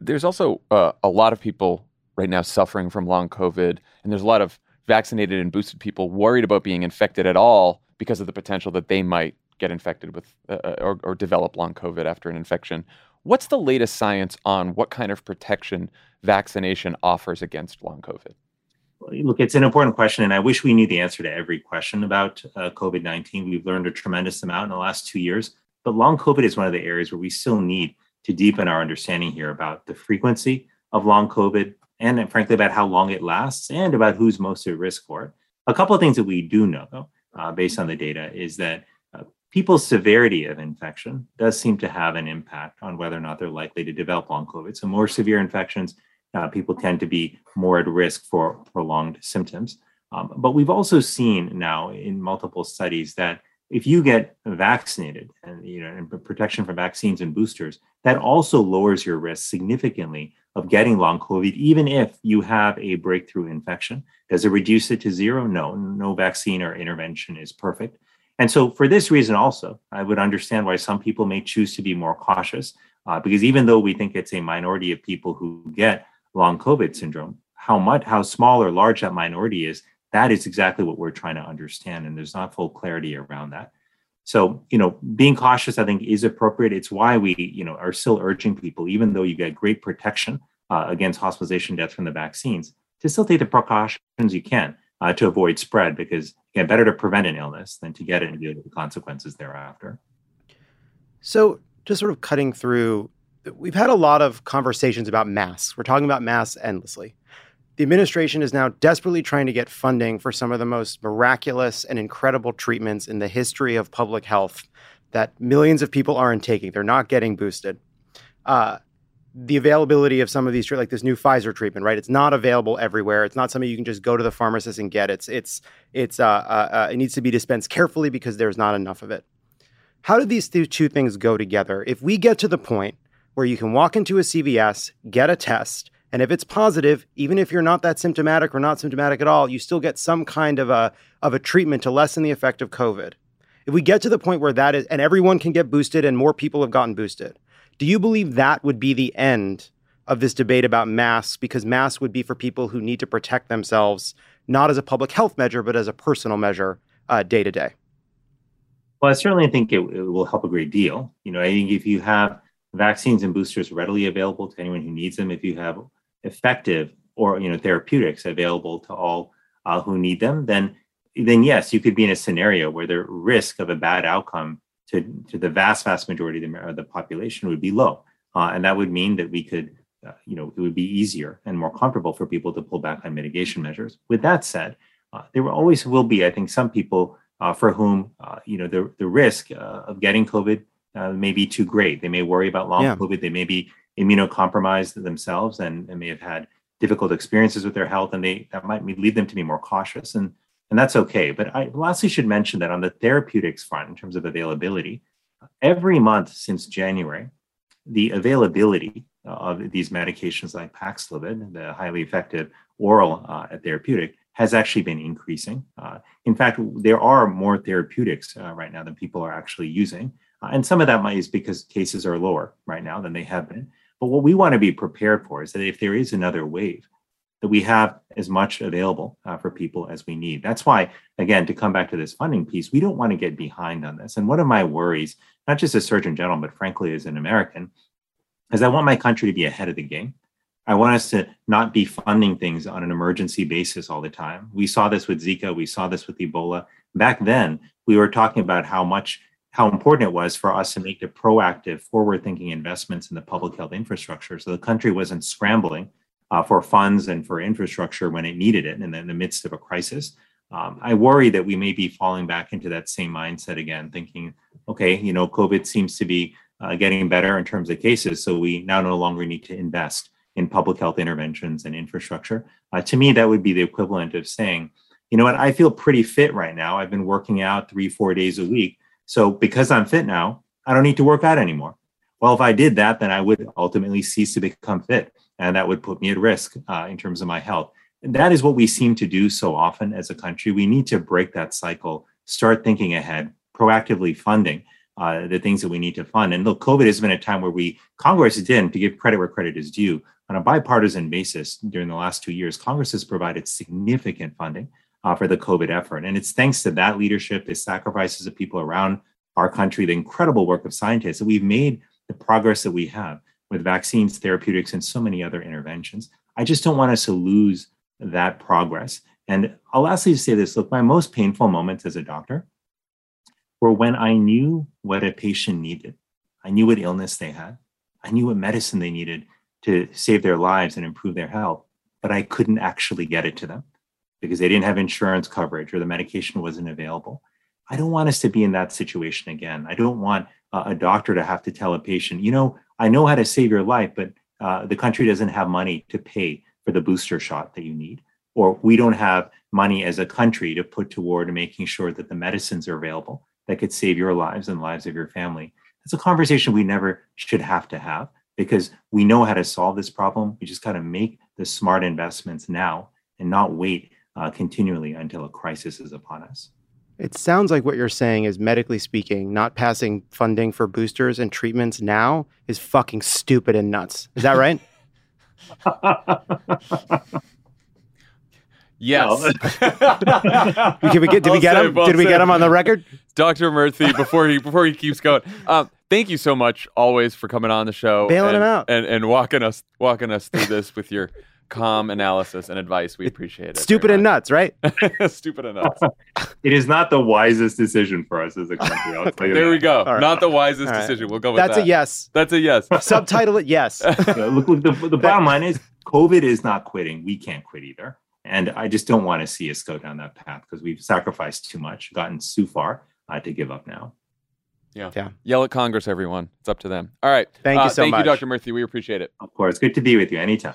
There's also uh, a lot of people right now suffering from long COVID, and there's a lot of vaccinated and boosted people worried about being infected at all because of the potential that they might get infected with uh, or, or develop long COVID after an infection. What's the latest science on what kind of protection vaccination offers against long COVID? Look, it's an important question, and I wish we knew the answer to every question about uh, COVID nineteen. We've learned a tremendous amount in the last two years, but long COVID is one of the areas where we still need to deepen our understanding here about the frequency of long COVID and, frankly, about how long it lasts and about who's most at risk for it. A couple of things that we do know, though, uh, based on the data is that uh, people's severity of infection does seem to have an impact on whether or not they're likely to develop long COVID. So more severe infections, uh, people tend to be more at risk for prolonged symptoms. Um, but we've also seen now in multiple studies that if you get vaccinated and, you know, and protection from vaccines and boosters, that also lowers your risk significantly of getting long COVID, even if you have a breakthrough infection. Does it reduce it to zero? No, no vaccine or intervention is perfect. And so for this reason also, I would understand why some people may choose to be more cautious, uh, because even though we think it's a minority of people who get long COVID syndrome, how much, how small or large that minority is, that is exactly what we're trying to understand, and there's not full clarity around that. So, you know, being cautious, I think, is appropriate. It's why we, you know, are still urging people, even though you get great protection uh, against hospitalization, death from the vaccines, to still take the precautions you can uh, to avoid spread, because again, better to prevent an illness than to get it and deal with the consequences thereafter. So, just sort of cutting through, we've had a lot of conversations about masks. We're talking about masks endlessly. The administration is now desperately trying to get funding for some of the most miraculous and incredible treatments in the history of public health that millions of people aren't taking. They're not getting boosted. Uh, the availability of some of these, like this new Pfizer treatment, right? It's not available everywhere. It's not something you can just go to the pharmacist and get. It's it's it's uh, uh, uh, it needs to be dispensed carefully because there's not enough of it. How do these two things go together? If we get to the point where you can walk into a C V S, get a test, and if it's positive, even if you're not that symptomatic or not symptomatic at all, you still get some kind of a of a treatment to lessen the effect of COVID. If we get to the point where that is, and everyone can get boosted and more people have gotten boosted, do you believe that would be the end of this debate about masks? Because masks would be for people who need to protect themselves, not as a public health measure, but as a personal measure uh, day to day. Well, I certainly think it, it will help a great deal. You know, I think if you have vaccines and boosters readily available to anyone who needs them, if you have effective or, you know, therapeutics available to all uh, who need them, then then yes, you could be in a scenario where the risk of a bad outcome to, to the vast, vast majority of the, of the population would be low. Uh, and that would mean that we could, uh, you know, it would be easier and more comfortable for people to pull back on mitigation measures. With that said, uh, there always will be, I think, some people uh, for whom, uh, you know, the, the risk uh, of getting COVID uh, may be too great. They may worry about long yeah. COVID. They may be immunocompromised themselves and, and may have had difficult experiences with their health, and they that might lead them to be more cautious, and and that's okay. But I lastly should mention that on the therapeutics front, in terms of availability, every month since January, the availability of these medications like Paxlovid, the highly effective oral uh, therapeutic, has actually been increasing. Uh, in fact, there are more therapeutics uh, right now than people are actually using, uh, and some of that might is because cases are lower right now than they have been. But what we want to be prepared for is that if there is another wave, that we have as much available uh, for people as we need. That's why, again, to come back to this funding piece, we don't want to get behind on this. And one of my worries, not just as Surgeon General, but frankly, as an American, is I want my country to be ahead of the game. I want us to not be funding things on an emergency basis all the time. We saw this with Zika. We saw this with Ebola. Back then, we were talking about how much how important it was for us to make the proactive, forward-thinking investments in the public health infrastructure, so the country wasn't scrambling uh, for funds and for infrastructure when it needed it and in the midst of a crisis. Um, I worry that we may be falling back into that same mindset again, thinking, okay, you know, COVID seems to be uh, getting better in terms of cases, so we now no longer need to invest in public health interventions and infrastructure. Uh, to me, that would be the equivalent of saying, you know what, I feel pretty fit right now. I've been working out three, four days a week. So because I'm fit now, I don't need to work out anymore. Well, if I did that, then I would ultimately cease to become fit, and that would put me at risk uh, in terms of my health. And that is what we seem to do so often as a country. We need to break that cycle, start thinking ahead, proactively funding uh, the things that we need to fund. And look, COVID has been a time where we, Congress did, to give credit where credit is due, on a bipartisan basis during the last two years, Congress has provided significant funding Uh, for the COVID effort. And it's thanks to that leadership, the sacrifices of people around our country, the incredible work of scientists, that we've made the progress that we have with vaccines, therapeutics, and so many other interventions. I just don't want us to lose that progress. And I'll lastly say this, look, my most painful moments as a doctor were when I knew what a patient needed. I knew what illness they had. I knew what medicine they needed to save their lives and improve their health, but I couldn't actually get it to them. because they didn't have insurance coverage or the medication wasn't available. I don't want us to be in that situation again. I don't want uh, a doctor to have to tell a patient, you know, I know how to save your life, but uh, the country doesn't have money to pay for the booster shot that you need, or we don't have money as a country to put toward making sure that the medicines are available that could save your lives and lives of your family. That's a conversation we never should have to have, because we know how to solve this problem. We just got to make the smart investments now and not wait uh, continually until a crisis is upon us. It sounds like what you're saying is, medically speaking, not passing funding for boosters and treatments now is fucking stupid and nuts. Is that right? Yes. Did we get, did we get him? Did we get him on the record? Doctor Murthy, before he before he keeps going. Um, thank you so much always for coming on the show. Bailing him out. And, and walking us walking us through this with your calm analysis and advice. We appreciate it. Stupid and nuts, right? Stupid and nuts. It is not the wisest decision for us as a country. I'll tell you there that. We go. Right. Not the wisest right. decision. We'll go with That's that. That's a yes. That's a yes. Subtitle it yes. Yeah, look, look, the, the bottom line is COVID is not quitting. We can't quit either. And I just don't want to see us go down that path, because we've sacrificed too much, gotten too far uh, to give up now. Yeah. yeah. Yell at Congress, everyone. It's up to them. All right. Thank uh, you so thank much. Thank you, Doctor Murthy. We appreciate it. Of course. Good to be with you. Anytime.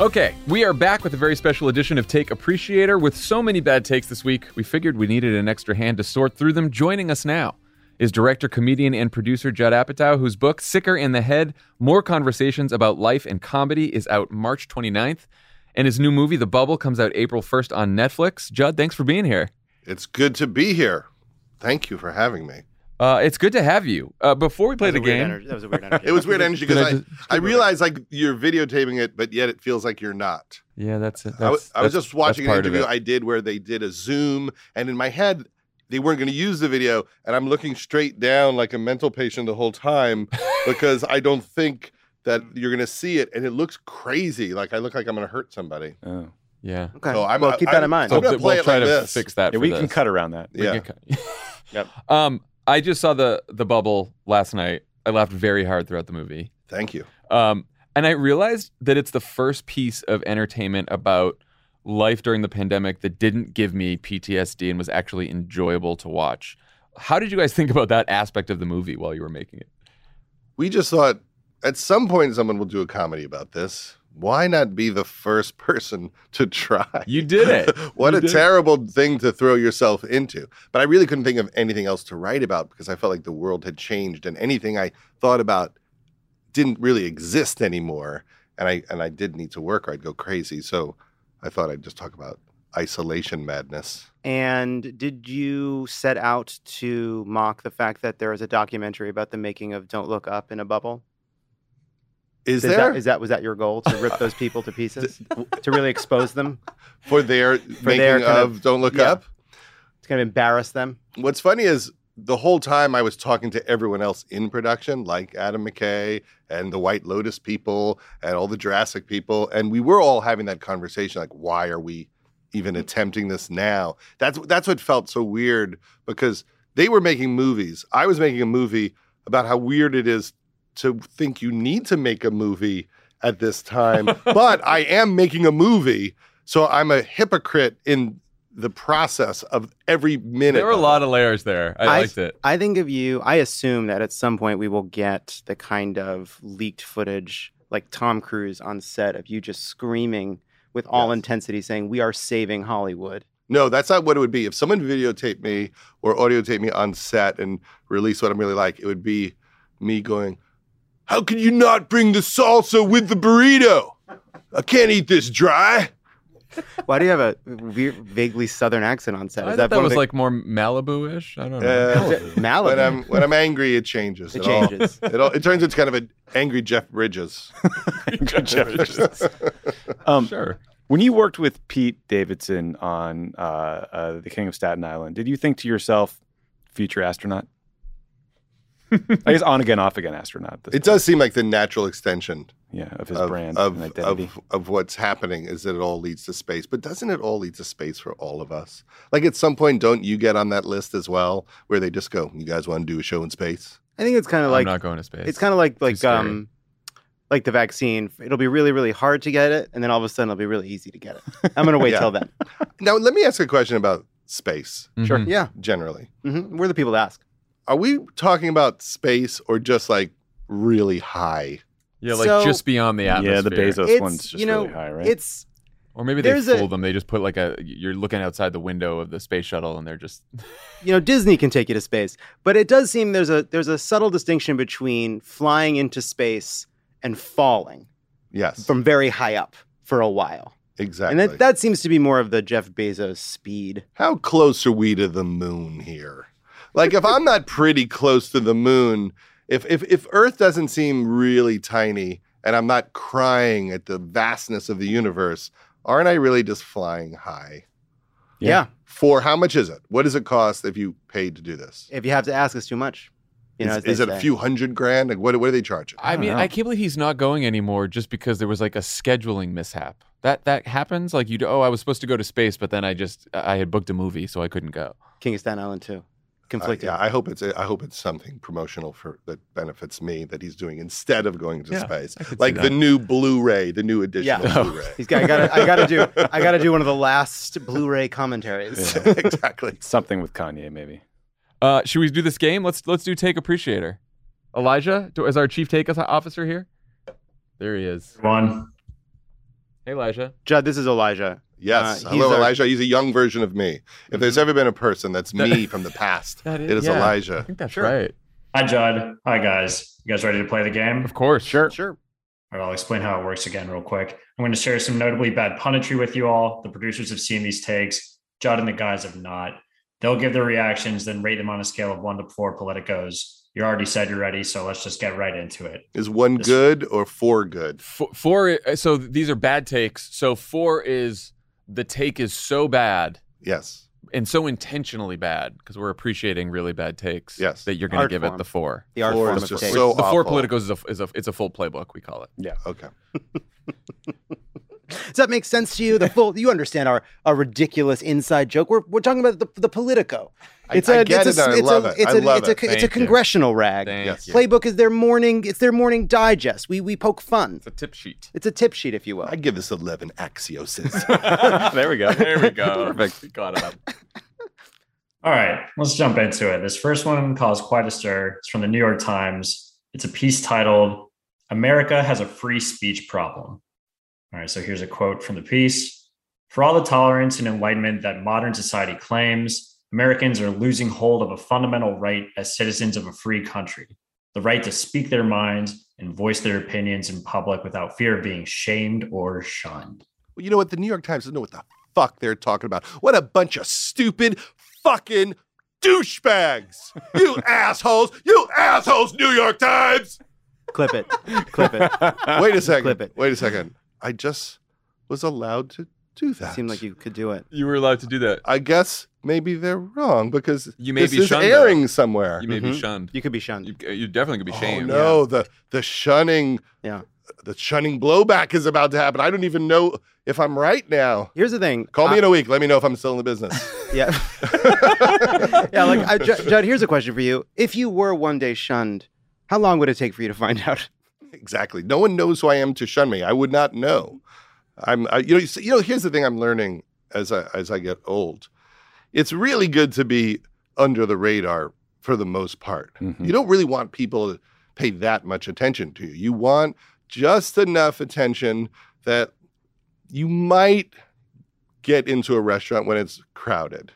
Okay, we are back with a very special edition of Take Appreciator. With so many bad takes this week, we figured we needed an extra hand to sort through them. Joining us now is director, comedian, and producer Judd Apatow, whose book, Sicker in the Head, More Conversations About Life and Comedy, is out March twenty-ninth. And his new movie, The Bubble, comes out April first on Netflix. Judd, thanks for being here. It's good to be here. Thank you for having me. Uh, it's good to have you. Uh, before we play the game... Ener- that was a weird energy. It was weird energy because I, just, I, I realize like you're videotaping it, but yet it feels like you're not. Yeah, that's it. I, w- I was just watching an interview I did where they did a Zoom, and in my head, they weren't going to use the video, and I'm looking straight down like a mental patient the whole time because I don't think that you're going to see it, and it looks crazy. Like I look like I'm going to hurt somebody. Oh. Yeah. Okay. So I'm, well, keep I, that in mind. I'm, I'm we'll play try like to this. Fix that. Yeah, we this. Can cut around that. We yeah. Can cut. Yep. Um. I just saw the the Bubble last night. I laughed very hard throughout the movie. Thank you. Um, and I realized that it's the first piece of entertainment about life during the pandemic that didn't give me P T S D and was actually enjoyable to watch. How did you guys think about that aspect of the movie while you were making it? We just thought at some point someone will do a comedy about this. Why not be the first person to try? You did it. What you a terrible it. Thing to throw yourself into. But I really couldn't think of anything else to write about because I felt like the world had changed and anything I thought about didn't really exist anymore. And I and I did need to work or I'd go crazy. So I thought I'd just talk about isolation madness. And did you set out to mock the fact that there was a documentary about the making of Don't Look Up in a Bubble? Is, is there? That, is that was that your goal, to rip those people to pieces, to really expose them for their for making their of, of Don't Look yeah. Up? It's going to embarrass them. What's funny is the whole time I was talking to everyone else in production, like Adam McKay and the White Lotus people and all the Jurassic people, and we were all having that conversation, like, why are we even attempting this now? That's that's what felt so weird because they were making movies. I was making a movie about how weird it is to think you need to make a movie at this time, but I am making a movie, so I'm a hypocrite in the process of every minute. There were a lot of layers there. I, I liked it. I think of you, I assume that at some point we will get the kind of leaked footage like Tom Cruise on set of you just screaming with all yes. intensity saying, "We are saving Hollywood." No, that's not what it would be. If someone videotaped me or audiotaped me on set and released what I'm really like, it would be me going, "How could you not bring the salsa with the burrito? I can't eat this dry." Why do you have a weird, vaguely Southern accent on set? Is I that, that was the... like more Malibu-ish? I don't know. Uh, Malibu. When I'm, when I'm angry, it changes. It, it changes. All, it, all, it turns into kind of an angry Jeff Bridges. Angry Jeff Bridges. um, sure. When you worked with Pete Davidson on uh, uh, The King of Staten Island, did you think to yourself, future astronaut? I guess on again, off again astronaut. It point. does seem like the natural extension yeah, of his of, brand of, and identity. Of, of what's happening is that it all leads to space. But doesn't it all lead to space for all of us? Like at some point, don't you get on that list as well where they just go, you guys want to do a show in space? I think it's kind of like... I'm not going to space. It's kind of like... like um. Like the vaccine, it'll be really, really hard to get it, and then all of a sudden it'll be really easy to get it. I'm going to wait yeah. till then. Now, let me ask a question about space. Mm-hmm. Sure. Yeah. Generally. Mm-hmm. We're the people to ask. Are we talking about space or just like really high? Yeah, like so, just beyond the atmosphere. Yeah, the Bezos it's, one's just you know, really high, right? It's... Or maybe they fool a, them. They just put like a, you're looking outside the window of the space shuttle and they're just. You know, Disney can take you to space. But it does seem there's a there's a subtle distinction between flying into space and falling yes, from very high up for a while. Exactly. And that, that seems to be more of the Jeff Bezos speed. How close are we to the moon here? Like, if I'm not pretty close to the moon, if, if if Earth doesn't seem really tiny and I'm not crying at the vastness of the universe, aren't I really just flying high? Yeah. yeah. For how much is it? What does it cost if you paid to do this? If you have to ask, it's too much. You know, is is it say. a few hundred grand? Like, what, what are they charging? I, I mean, know. I can't believe he's not going anymore just because there was like a scheduling mishap. That that happens. Like, you oh, I was supposed to go to space, but then I just I had booked a movie, so I couldn't go. King of Staten Island two, conflicted. Uh, yeah, I hope it's I hope it's something promotional for that benefits me that he's doing instead of going to yeah, space, like the new Blu-ray, the new edition yeah. of Blu-ray. Oh. He's got I got I got to do I got to do one of the last Blu-ray commentaries. Yeah. Exactly. Something with Kanye, maybe. Uh, should we do this game? Let's let's do Take Appreciator. Elijah do, is our chief take officer here. There he is. One. Hey, Elijah. Judd, this is Elijah. Yes. Uh, Hello, our... Elijah. He's a young version of me. If mm-hmm. there's ever been a person that's me from the past, that is, it is yeah, Elijah. I think that's sure. right. Hi, Judd. Hi, guys. You guys ready to play the game? Of course. Sure. Sure. All right, I'll explain how it works again real quick. I'm going to share some notably bad punditry with you all. The producers have seen these takes. Judd and the guys have not. They'll give their reactions, then rate them on a scale of one to four politicos. You already said you're ready, so let's just get right into it. Is one this good or four good? Four, four. So these are bad takes. So four is the take is so bad. Yes. And so intentionally bad, because we're appreciating really bad takes. Yes. That you're going to give form. it the four. The art four form is just takes. so The awful. Four politicos is a, is a, it's a full playbook, we call it. Yeah. Okay. Does that make sense to you? The full, you understand our, our ridiculous inside joke. We're we're talking about the the Politico. It's a it's a it's a it's a congressional rag. Yes. Playbook is their morning. It's their morning digest. We we poke fun. It's a tip sheet. It's a tip sheet, if you will. I give this eleven axioses. There we go. There we go. Perfect. We got it up. All right, let's jump into it. This first one caused quite a stir. It's from the New York Times. It's a piece titled "America Has a Free Speech Problem." All right, so here's a quote from the piece. For all the tolerance and enlightenment that modern society claims, Americans are losing hold of a fundamental right as citizens of a free country, the right to speak their minds and voice their opinions in public without fear of being shamed or shunned. Well, you know what? The New York Times doesn't know what the fuck they're talking about. What a bunch of stupid fucking douchebags. You assholes. You assholes, New York Times. Clip it. Clip it. Wait a second. Clip it. Wait a second. I just was allowed to do that. It seemed like you could do it. You were allowed to do that. I guess maybe they're wrong because you may this be is shunned, airing though. somewhere. You may mm-hmm. be shunned. You could be shunned. You, you definitely could be shamed. Oh, no, yeah. the the shunning, yeah. the shunning blowback is about to happen. I don't even know if I'm right now. Here's the thing. Call me I, in a week. Let me know if I'm still in the business. Yeah. yeah, like, I, Judd, here's a question for you. If you were one day shunned, how long would it take for you to find out? Exactly. No one knows who I am to shun me. I would not know. I'm, I, you know, you know. Here's the thing I'm learning as I, as I get old. It's really good to be under the radar for the most part. Mm-hmm. You don't really want people to pay that much attention to you. You want just enough attention that you might get into a restaurant when it's crowded.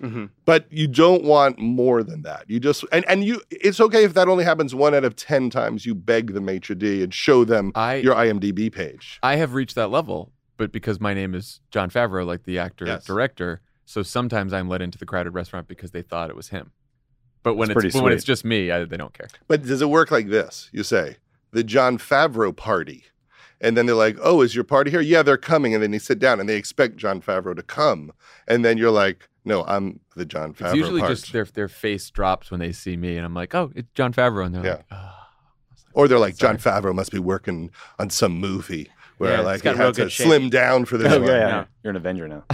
Mm-hmm. But you don't want more than that. You just and, and you. It's okay if that only happens one out of ten times. You beg the maitre d' and show them I, your I M D B page. I have reached that level but because my name is Jon Favreau, like the actor, yes. director, so sometimes I'm let into the crowded restaurant because they thought it was him. But when it's, it's when it's just me, I, they don't care. But does it work like this? You say, the Jon Favreau party. And then they're like, oh, is your party here? Yeah, they're coming. And then they sit down and they expect Jon Favreau to come. And then you're like, no, I'm the Jon Favreau. It's usually part. Just their their face drops when they see me. And I'm like, oh, it's Jon Favreau. And they're yeah. like, oh. Or they're like, Jon Favreau must be working on some movie where yeah, like he had to shape. slim down for this oh, one. Yeah, yeah. No. You're an Avenger now.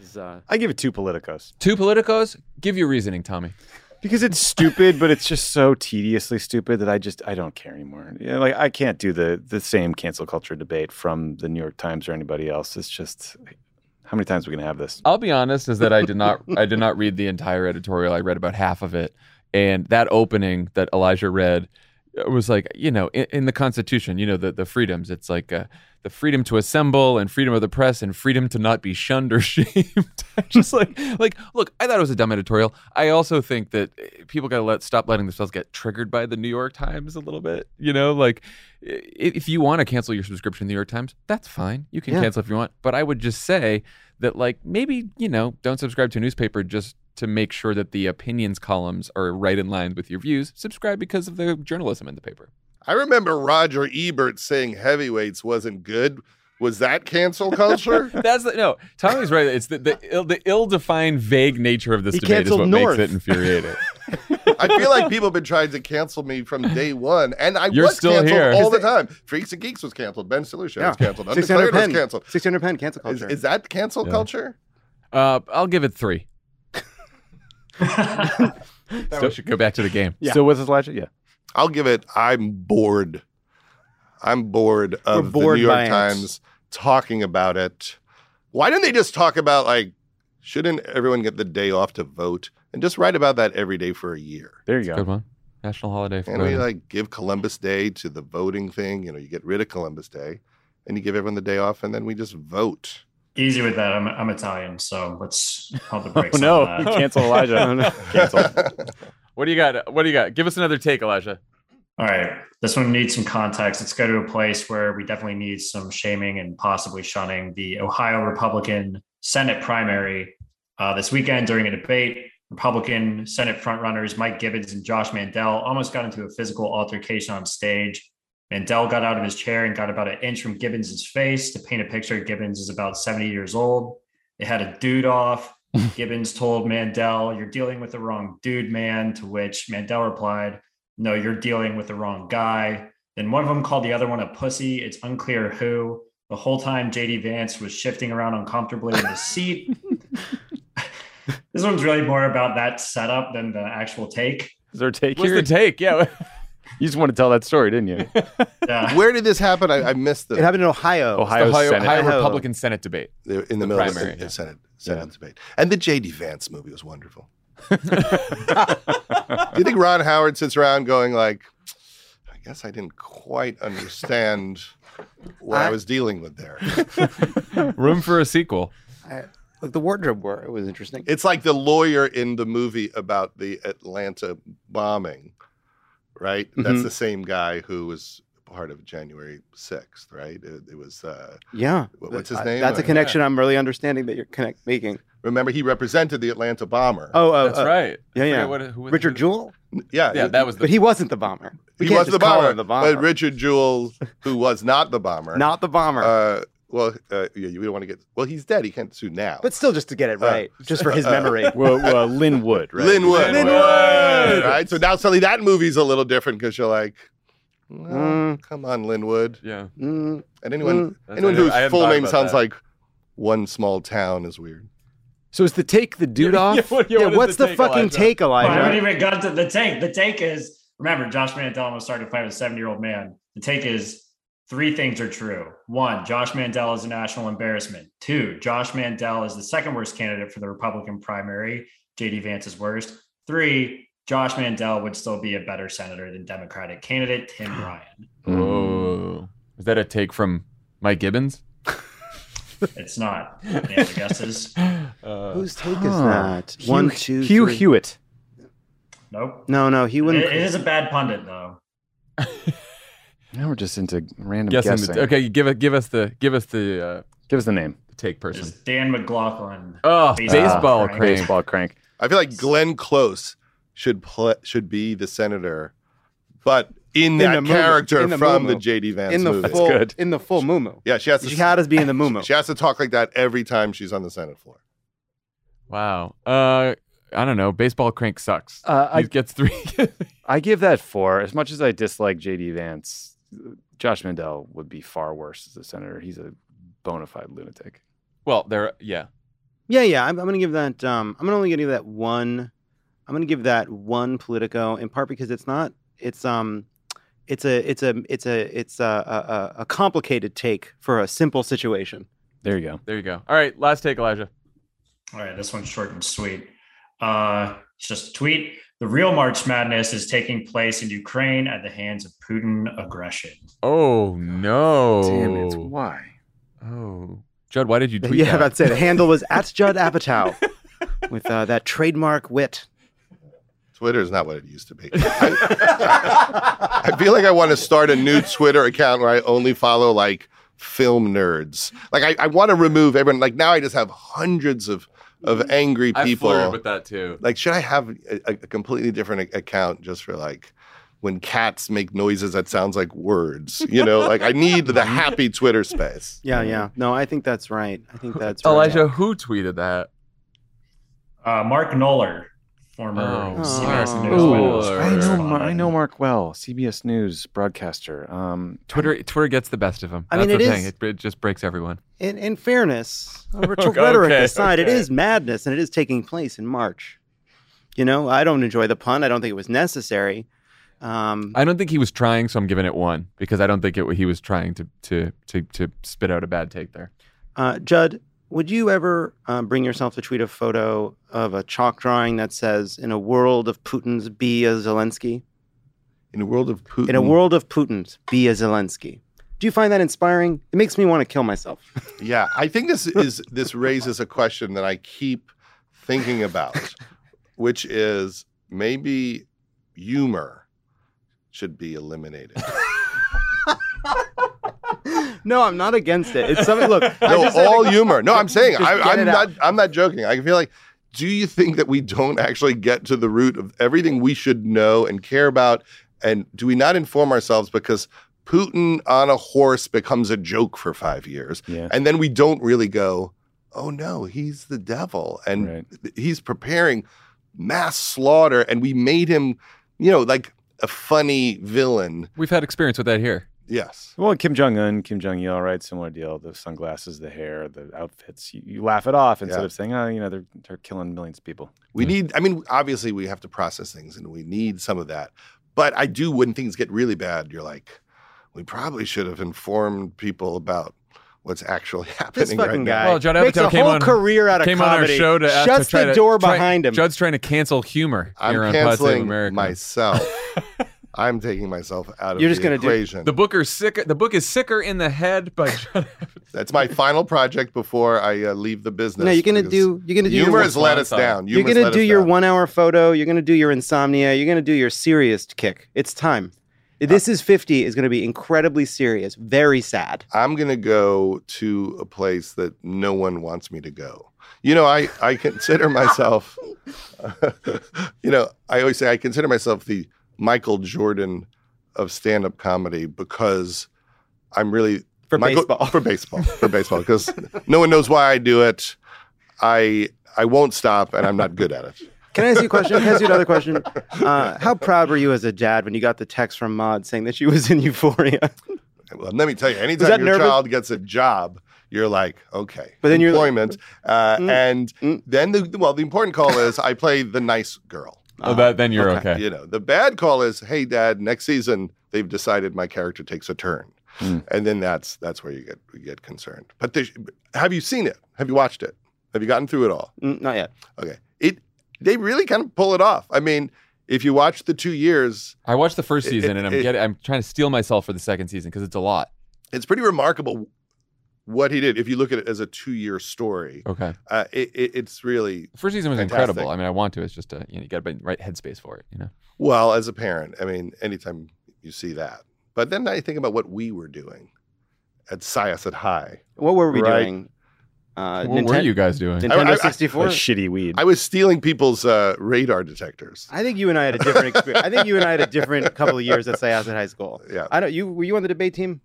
is, uh... I give it two politicos. Two politicos? Give your reasoning, Tommy. Because it's stupid, but it's just so tediously stupid that I just I don't care anymore. You know, like I can't do the the same cancel culture debate from the New York Times or anybody else. It's just how many times are we gonna have this? I'll be honest, is that I did not I did not read the entire editorial. I read about half of it, and that opening that Elijah read was like, you know, in, in the Constitution, you know, the the freedoms. It's like uh, the freedom to assemble and freedom of the press and freedom to not be shunned or shamed. Just like, like, look, I thought it was a dumb editorial. I also think that people got to let stop letting themselves get triggered by the New York Times a little bit. You know, like if you want to cancel your subscription to the New York Times, that's fine. You can yeah. cancel if you want. But I would just say that, like, maybe, you know, don't subscribe to a newspaper just to make sure that the opinions columns are right in line with your views. Subscribe because of the journalism in the paper. I remember Roger Ebert saying heavyweights wasn't good. Was that cancel culture? That's the, no. Tommy's right. It's the the, Ill, the ill-defined, vague nature of this he debate is what North. makes it infuriating. I feel like people have been trying to cancel me from day one, and I You're was still canceled here. all the time. Freaks and Geeks was canceled. Ben Solution yeah. was canceled. Undeclared was canceled. six hundred Penn cancel culture. Is, is that cancel yeah. culture? Uh, I'll give it three. So we should go back to the game. Yeah. So what's his logic? Yeah. I'll give it, I'm bored. I'm bored of bored the New York Times talking about it. Why don't they just talk about, like, shouldn't everyone get the day off to vote and just write about that every day for a year? There you That's go. Good one. National holiday. For and we, like, give Columbus Day to the voting thing. You know, you get rid of Columbus Day and you give everyone the day off and then we just vote. Easy with that. I'm I'm Italian, so let's pump the brakes. Oh, on no. That. Cancel Elijah. Oh, no. Cancel. What do you got? What do you got? Give us another take, Elijah. All right. This one needs some context. Let's go to a place where we definitely need some shaming and possibly shunning. The Ohio Republican Senate primary uh, this weekend during a debate. Republican Senate frontrunners Mike Gibbons and Josh Mandel almost got into a physical altercation on stage. Mandel got out of his chair and got about an inch from Gibbons' face. To paint a picture, Gibbons is about seventy years old. They had a dude off. Gibbons told Mandel, "You're dealing with the wrong dude, man," to which Mandel replied, "No, you're dealing with the wrong guy." Then one of them called the other one a pussy. It's unclear who. The whole time, J D. Vance was shifting around uncomfortably in his seat. This one's really more about that setup than the actual take. Is there a take What's here? What's the take? Yeah. You just want to tell that story, didn't you? Yeah. Where did this happen? I, I missed the. It happened in Ohio. Ohio, Ohio, Senate. Ohio Republican Senate debate. They're in the, the middle primary, of the yeah. Senate, Senate yeah. debate. And the J D. Vance movie was wonderful. Do you think Ron Howard sits around going like, I guess I didn't quite understand what I, I was dealing with there. Room for a sequel. I, Like the wardrobe war, it was interesting. It's like the lawyer in the movie about the Atlanta bombing. Right? Mm-hmm. That's the same guy who was part of January sixth, right? It, it was... Uh, yeah. What, what's his name? I, that's a connection yeah. I'm really understanding that you're connect- making. Remember, he represented the Atlanta bomber. Oh, uh, that's uh, right. Yeah, yeah. What, who was Richard Jewell? Yeah. yeah it, that was the... But he wasn't the bomber. We he was the bomber, the bomber. But Richard Jewell, who was not the bomber. Not the bomber. Uh, well, uh, yeah, you don't want to get... Well, he's dead. He can't sue now. But still, just to get it right. Uh, just for his uh, memory. Well, well, Lin Wood, right? Lin Wood. Lin Wood! Right? So now suddenly that movie's a little different because you're like, well, mm. come on, Lin Wood. Yeah. Mm. And anyone mm. anyone whose full name sounds that. like One Small Town is weird. So is the take the dude off? yeah, what, yeah, yeah, what what's the, the take, fucking Elijah? take, Elijah? Well, I haven't even got to the take. The take is, remember, Josh Mandel almost started to fight with a seventy-year-old man. The take is, three things are true. One, Josh Mandel is a national embarrassment. Two, Josh Mandel is the second worst candidate for the Republican primary. J D. Vance is worst. Three, Josh Mandel would still be a better senator than Democratic candidate Tim Ryan. Oh, is that a take from Mike Gibbons? It's not. Any other guesses? Uh, Whose take huh. is that? Hugh, One, two, Hugh three. Hewitt. Nope. No, no, he wouldn't. It, it is a bad pundit, though. Now we're just into random guessing. guessing. The, okay, give it. Give us the. Give us the. Uh, Give us the name. The take person. It's Dan McLaughlin. Oh, baseball, baseball crank. crank. Baseball crank. I feel like Glenn Close should play, should be the senator, but in, in that character in the from moo-moo. The J D. Vance in the movie. Full, That's good. In the full moo-moo. Yeah, she has to. She had us be in the moo-moo. She has to talk like that every time she's on the Senate floor. Wow. Uh, I don't know. Baseball crank sucks. Uh, he I, gets three. I give that four. As much as I dislike J D. Vance, Josh Mandel would be far worse as a senator. He's a bona fide lunatic. Well, there. Yeah. Yeah, yeah. I'm, I'm going to give that. Um, I'm only going to give that one. I'm going to give that one Politico, in part because it's not. It's um, it's a it's a it's a it's a a, a complicated take for a simple situation. There you go. There you go. All right. Last take, Elijah. All right. This one's short and sweet. Uh, it's just a tweet. The real March Madness is taking place in Ukraine at the hands of Putin aggression. Oh no! Damn it! Why? Oh, Judd, why did you tweet? Yeah, that? That's it. The handle was at Judd Apatow with uh, that trademark wit. Twitter is not what it used to be. I, I feel like I want to start a new Twitter account where I only follow like film nerds. Like I, I want to remove everyone. Like now I just have hundreds of. Of angry people. I flirted with that too. Like, should I have a, a completely different a- account just for like when cats make noises that sounds like words? You know, like I need the happy Twitter space. Yeah, yeah. No, I think that's right. I think that's right. Elijah, who tweeted that? Uh, Mark Knoller, former oh. C B S News. Oh. I know, I know Mark well, C B S News broadcaster. Um, Twitter, Twitter gets the best of him. I that's mean, it the is, thing. It, it just breaks everyone. In, in fairness, okay, rhetoric okay, aside, okay. It is madness, and it is taking place in March. You know, I don't enjoy the pun. I don't think it was necessary. Um, I don't think he was trying, so I'm giving it one because I don't think it, he was trying to to to to spit out a bad take there. Uh, Judd, would you ever uh, bring yourself to tweet a photo of a chalk drawing that says, "In a world of Putin's, be a Zelensky"? In a world of Putin. In a world of Putin's, be a Zelensky. Do you find that inspiring? It makes me want to kill myself. Yeah, I think this is this raises a question that I keep thinking about, which is maybe humor should be eliminated. No, I'm not against it. It's something. Look, no, just, all think, humor. No, I'm saying I, I'm not. Out. I'm not joking. I feel like. Do you think that we don't actually get to the root of everything we should know and care about, and do we not inform ourselves because? Putin on a horse becomes a joke for five years. Yeah. And then we don't really go, oh, no, he's the devil. And right. he's preparing mass slaughter. And we made him, you know, like a funny villain. We've had experience with that here. Yes. Well, Kim Jong-un, Kim Jong-il, right? Similar deal. The sunglasses, the hair, the outfits. You, you laugh it off instead yeah. of saying, oh, you know, they're, they're killing millions of people. We mm-hmm. need, I mean, obviously we have to process things and we need some of that. But I do, when things get really bad, you're like, we probably should have informed people about what's actually happening. This fucking right now. Guy well, Judd makes Apatow a came whole on, career out of came comedy. On our show to ask Shuts to try the door to, behind try, him. Judd's trying to cancel humor. I'm here canceling on America. Myself. I'm taking myself out of You're just the gonna equation. Do, the book is sicker. The book is Sicker in the Head by Judd Apatow. That's my final project before I uh, leave the business. No, you're gonna do. You're gonna do. Humor has let us down. You're gonna do your one-hour photo. You're gonna do your insomnia. You're gonna do your serious kick. It's time. This is fifty is going to be incredibly serious, very sad. I'm going to go to a place that no one wants me to go. You know, I, I consider myself, uh, you know, I always say I consider myself the Michael Jordan of stand-up comedy because I'm really... For Michael, baseball. For baseball, for baseball, because no one knows why I do it. I I won't stop, and I'm not good at it. Can I ask you a question? Can I ask you another question? Uh, how proud were you as a dad when you got the text from Maude saying that she was in Euphoria? Well, let me tell you, anytime your nervous? child gets a job, you're like, okay, but then employment. You're like, uh, mm, and mm. then, the well, the important call is I play the nice girl. Oh, that, then you're okay. okay. You know, the bad call is, hey, Dad, next season they've decided my character takes a turn. Mm. And then that's that's where you get, you get concerned. But the, have you seen it? Have you watched it? Have you gotten through it all? Mm, not yet. Okay. It. They really kind of pull it off. I mean, if you watch the two years, I watched the first season, it, and I'm it, getting, I'm trying to steel myself for the second season because it's a lot. It's pretty remarkable what he did. If you look at it as a two-year story, okay, uh, it, it, it's really the first season was fantastic. Incredible. I mean, I want to. It's just a, you know, you got to be in the right headspace for it. You know. Well, as a parent, I mean, anytime you see that, but then I think about what we were doing, at SciAs at High. What were we right? doing? Uh, what Ninten- were you guys doing? Nintendo I, I, sixty-four? I, I, shitty weed. I was stealing people's uh, radar detectors. I think you and I had a different experience. I think you and I had a different couple of years at SciAs at high school. Yeah. I don't. You were you on the debate team?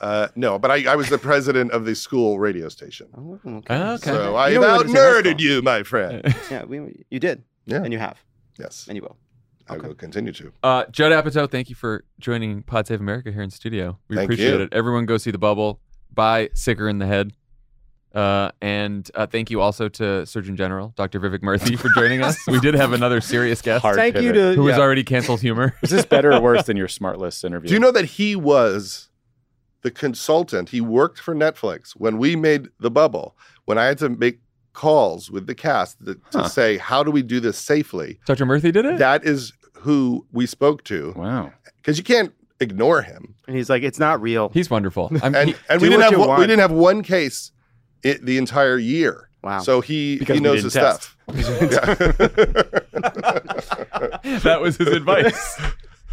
Uh, no, but I, I was the president of the school radio station. Oh, okay. Oh, okay. So I out nerded you, my friend. Yeah, we, you did. Yeah. And you have. Yes. And you will. I okay. will continue to. Uh, Judd Apatow, thank you for joining Pod Save America here in studio. We thank appreciate you. it. Everyone go see The Bubble. Buy Sicker in the Head. Uh, and uh, thank you also to Surgeon General Doctor Vivek Murthy for joining us. We did have another serious guest. Hard thank pivot. you to who yeah. was already canceled humor. Is this better or worse than your Smart List interview? Do you know that he was the consultant? He worked for Netflix when we made The Bubble. When I had to make calls with the cast to, huh. to say how do we do this safely, Doctor Murthy did it. That is who we spoke to. Wow, because you can't ignore him. And he's like, it's not real. He's wonderful. I'm, and he, and we didn't have one, we didn't have one case. It, the entire year. Wow. So he, he knows his test. stuff. That was his advice.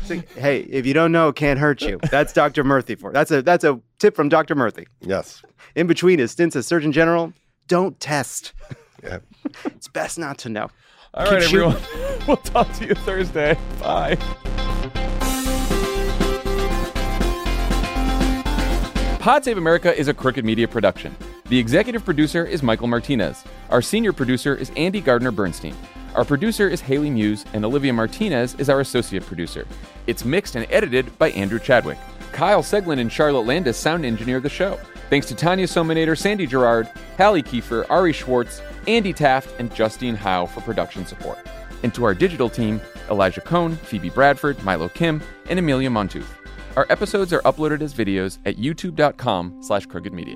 Like, hey, if you don't know, it can't hurt you. That's Doctor Murthy for that's a that's a tip from Doctor Murthy. Yes. In between his stints as Surgeon General, don't test. Yeah. It's best not to know. All Keep right, shooting. everyone. We'll talk to you Thursday. Bye. Pod Save America is a Crooked Media production. The executive producer is Michael Martinez. Our senior producer is Andy Gardner-Bernstein. Our producer is Haley Muse, and Olivia Martinez is our associate producer. It's mixed and edited by Andrew Chadwick. Kyle Seglin and Charlotte Landis sound engineer the show. Thanks to Tanya Sominator, Sandy Gerard, Hallie Kiefer, Ari Schwartz, Andy Taft, and Justine Howe for production support. And to our digital team, Elijah Cohn, Phoebe Bradford, Milo Kim, and Amelia Montooth. Our episodes are uploaded as videos at youtube.com slash crooked media.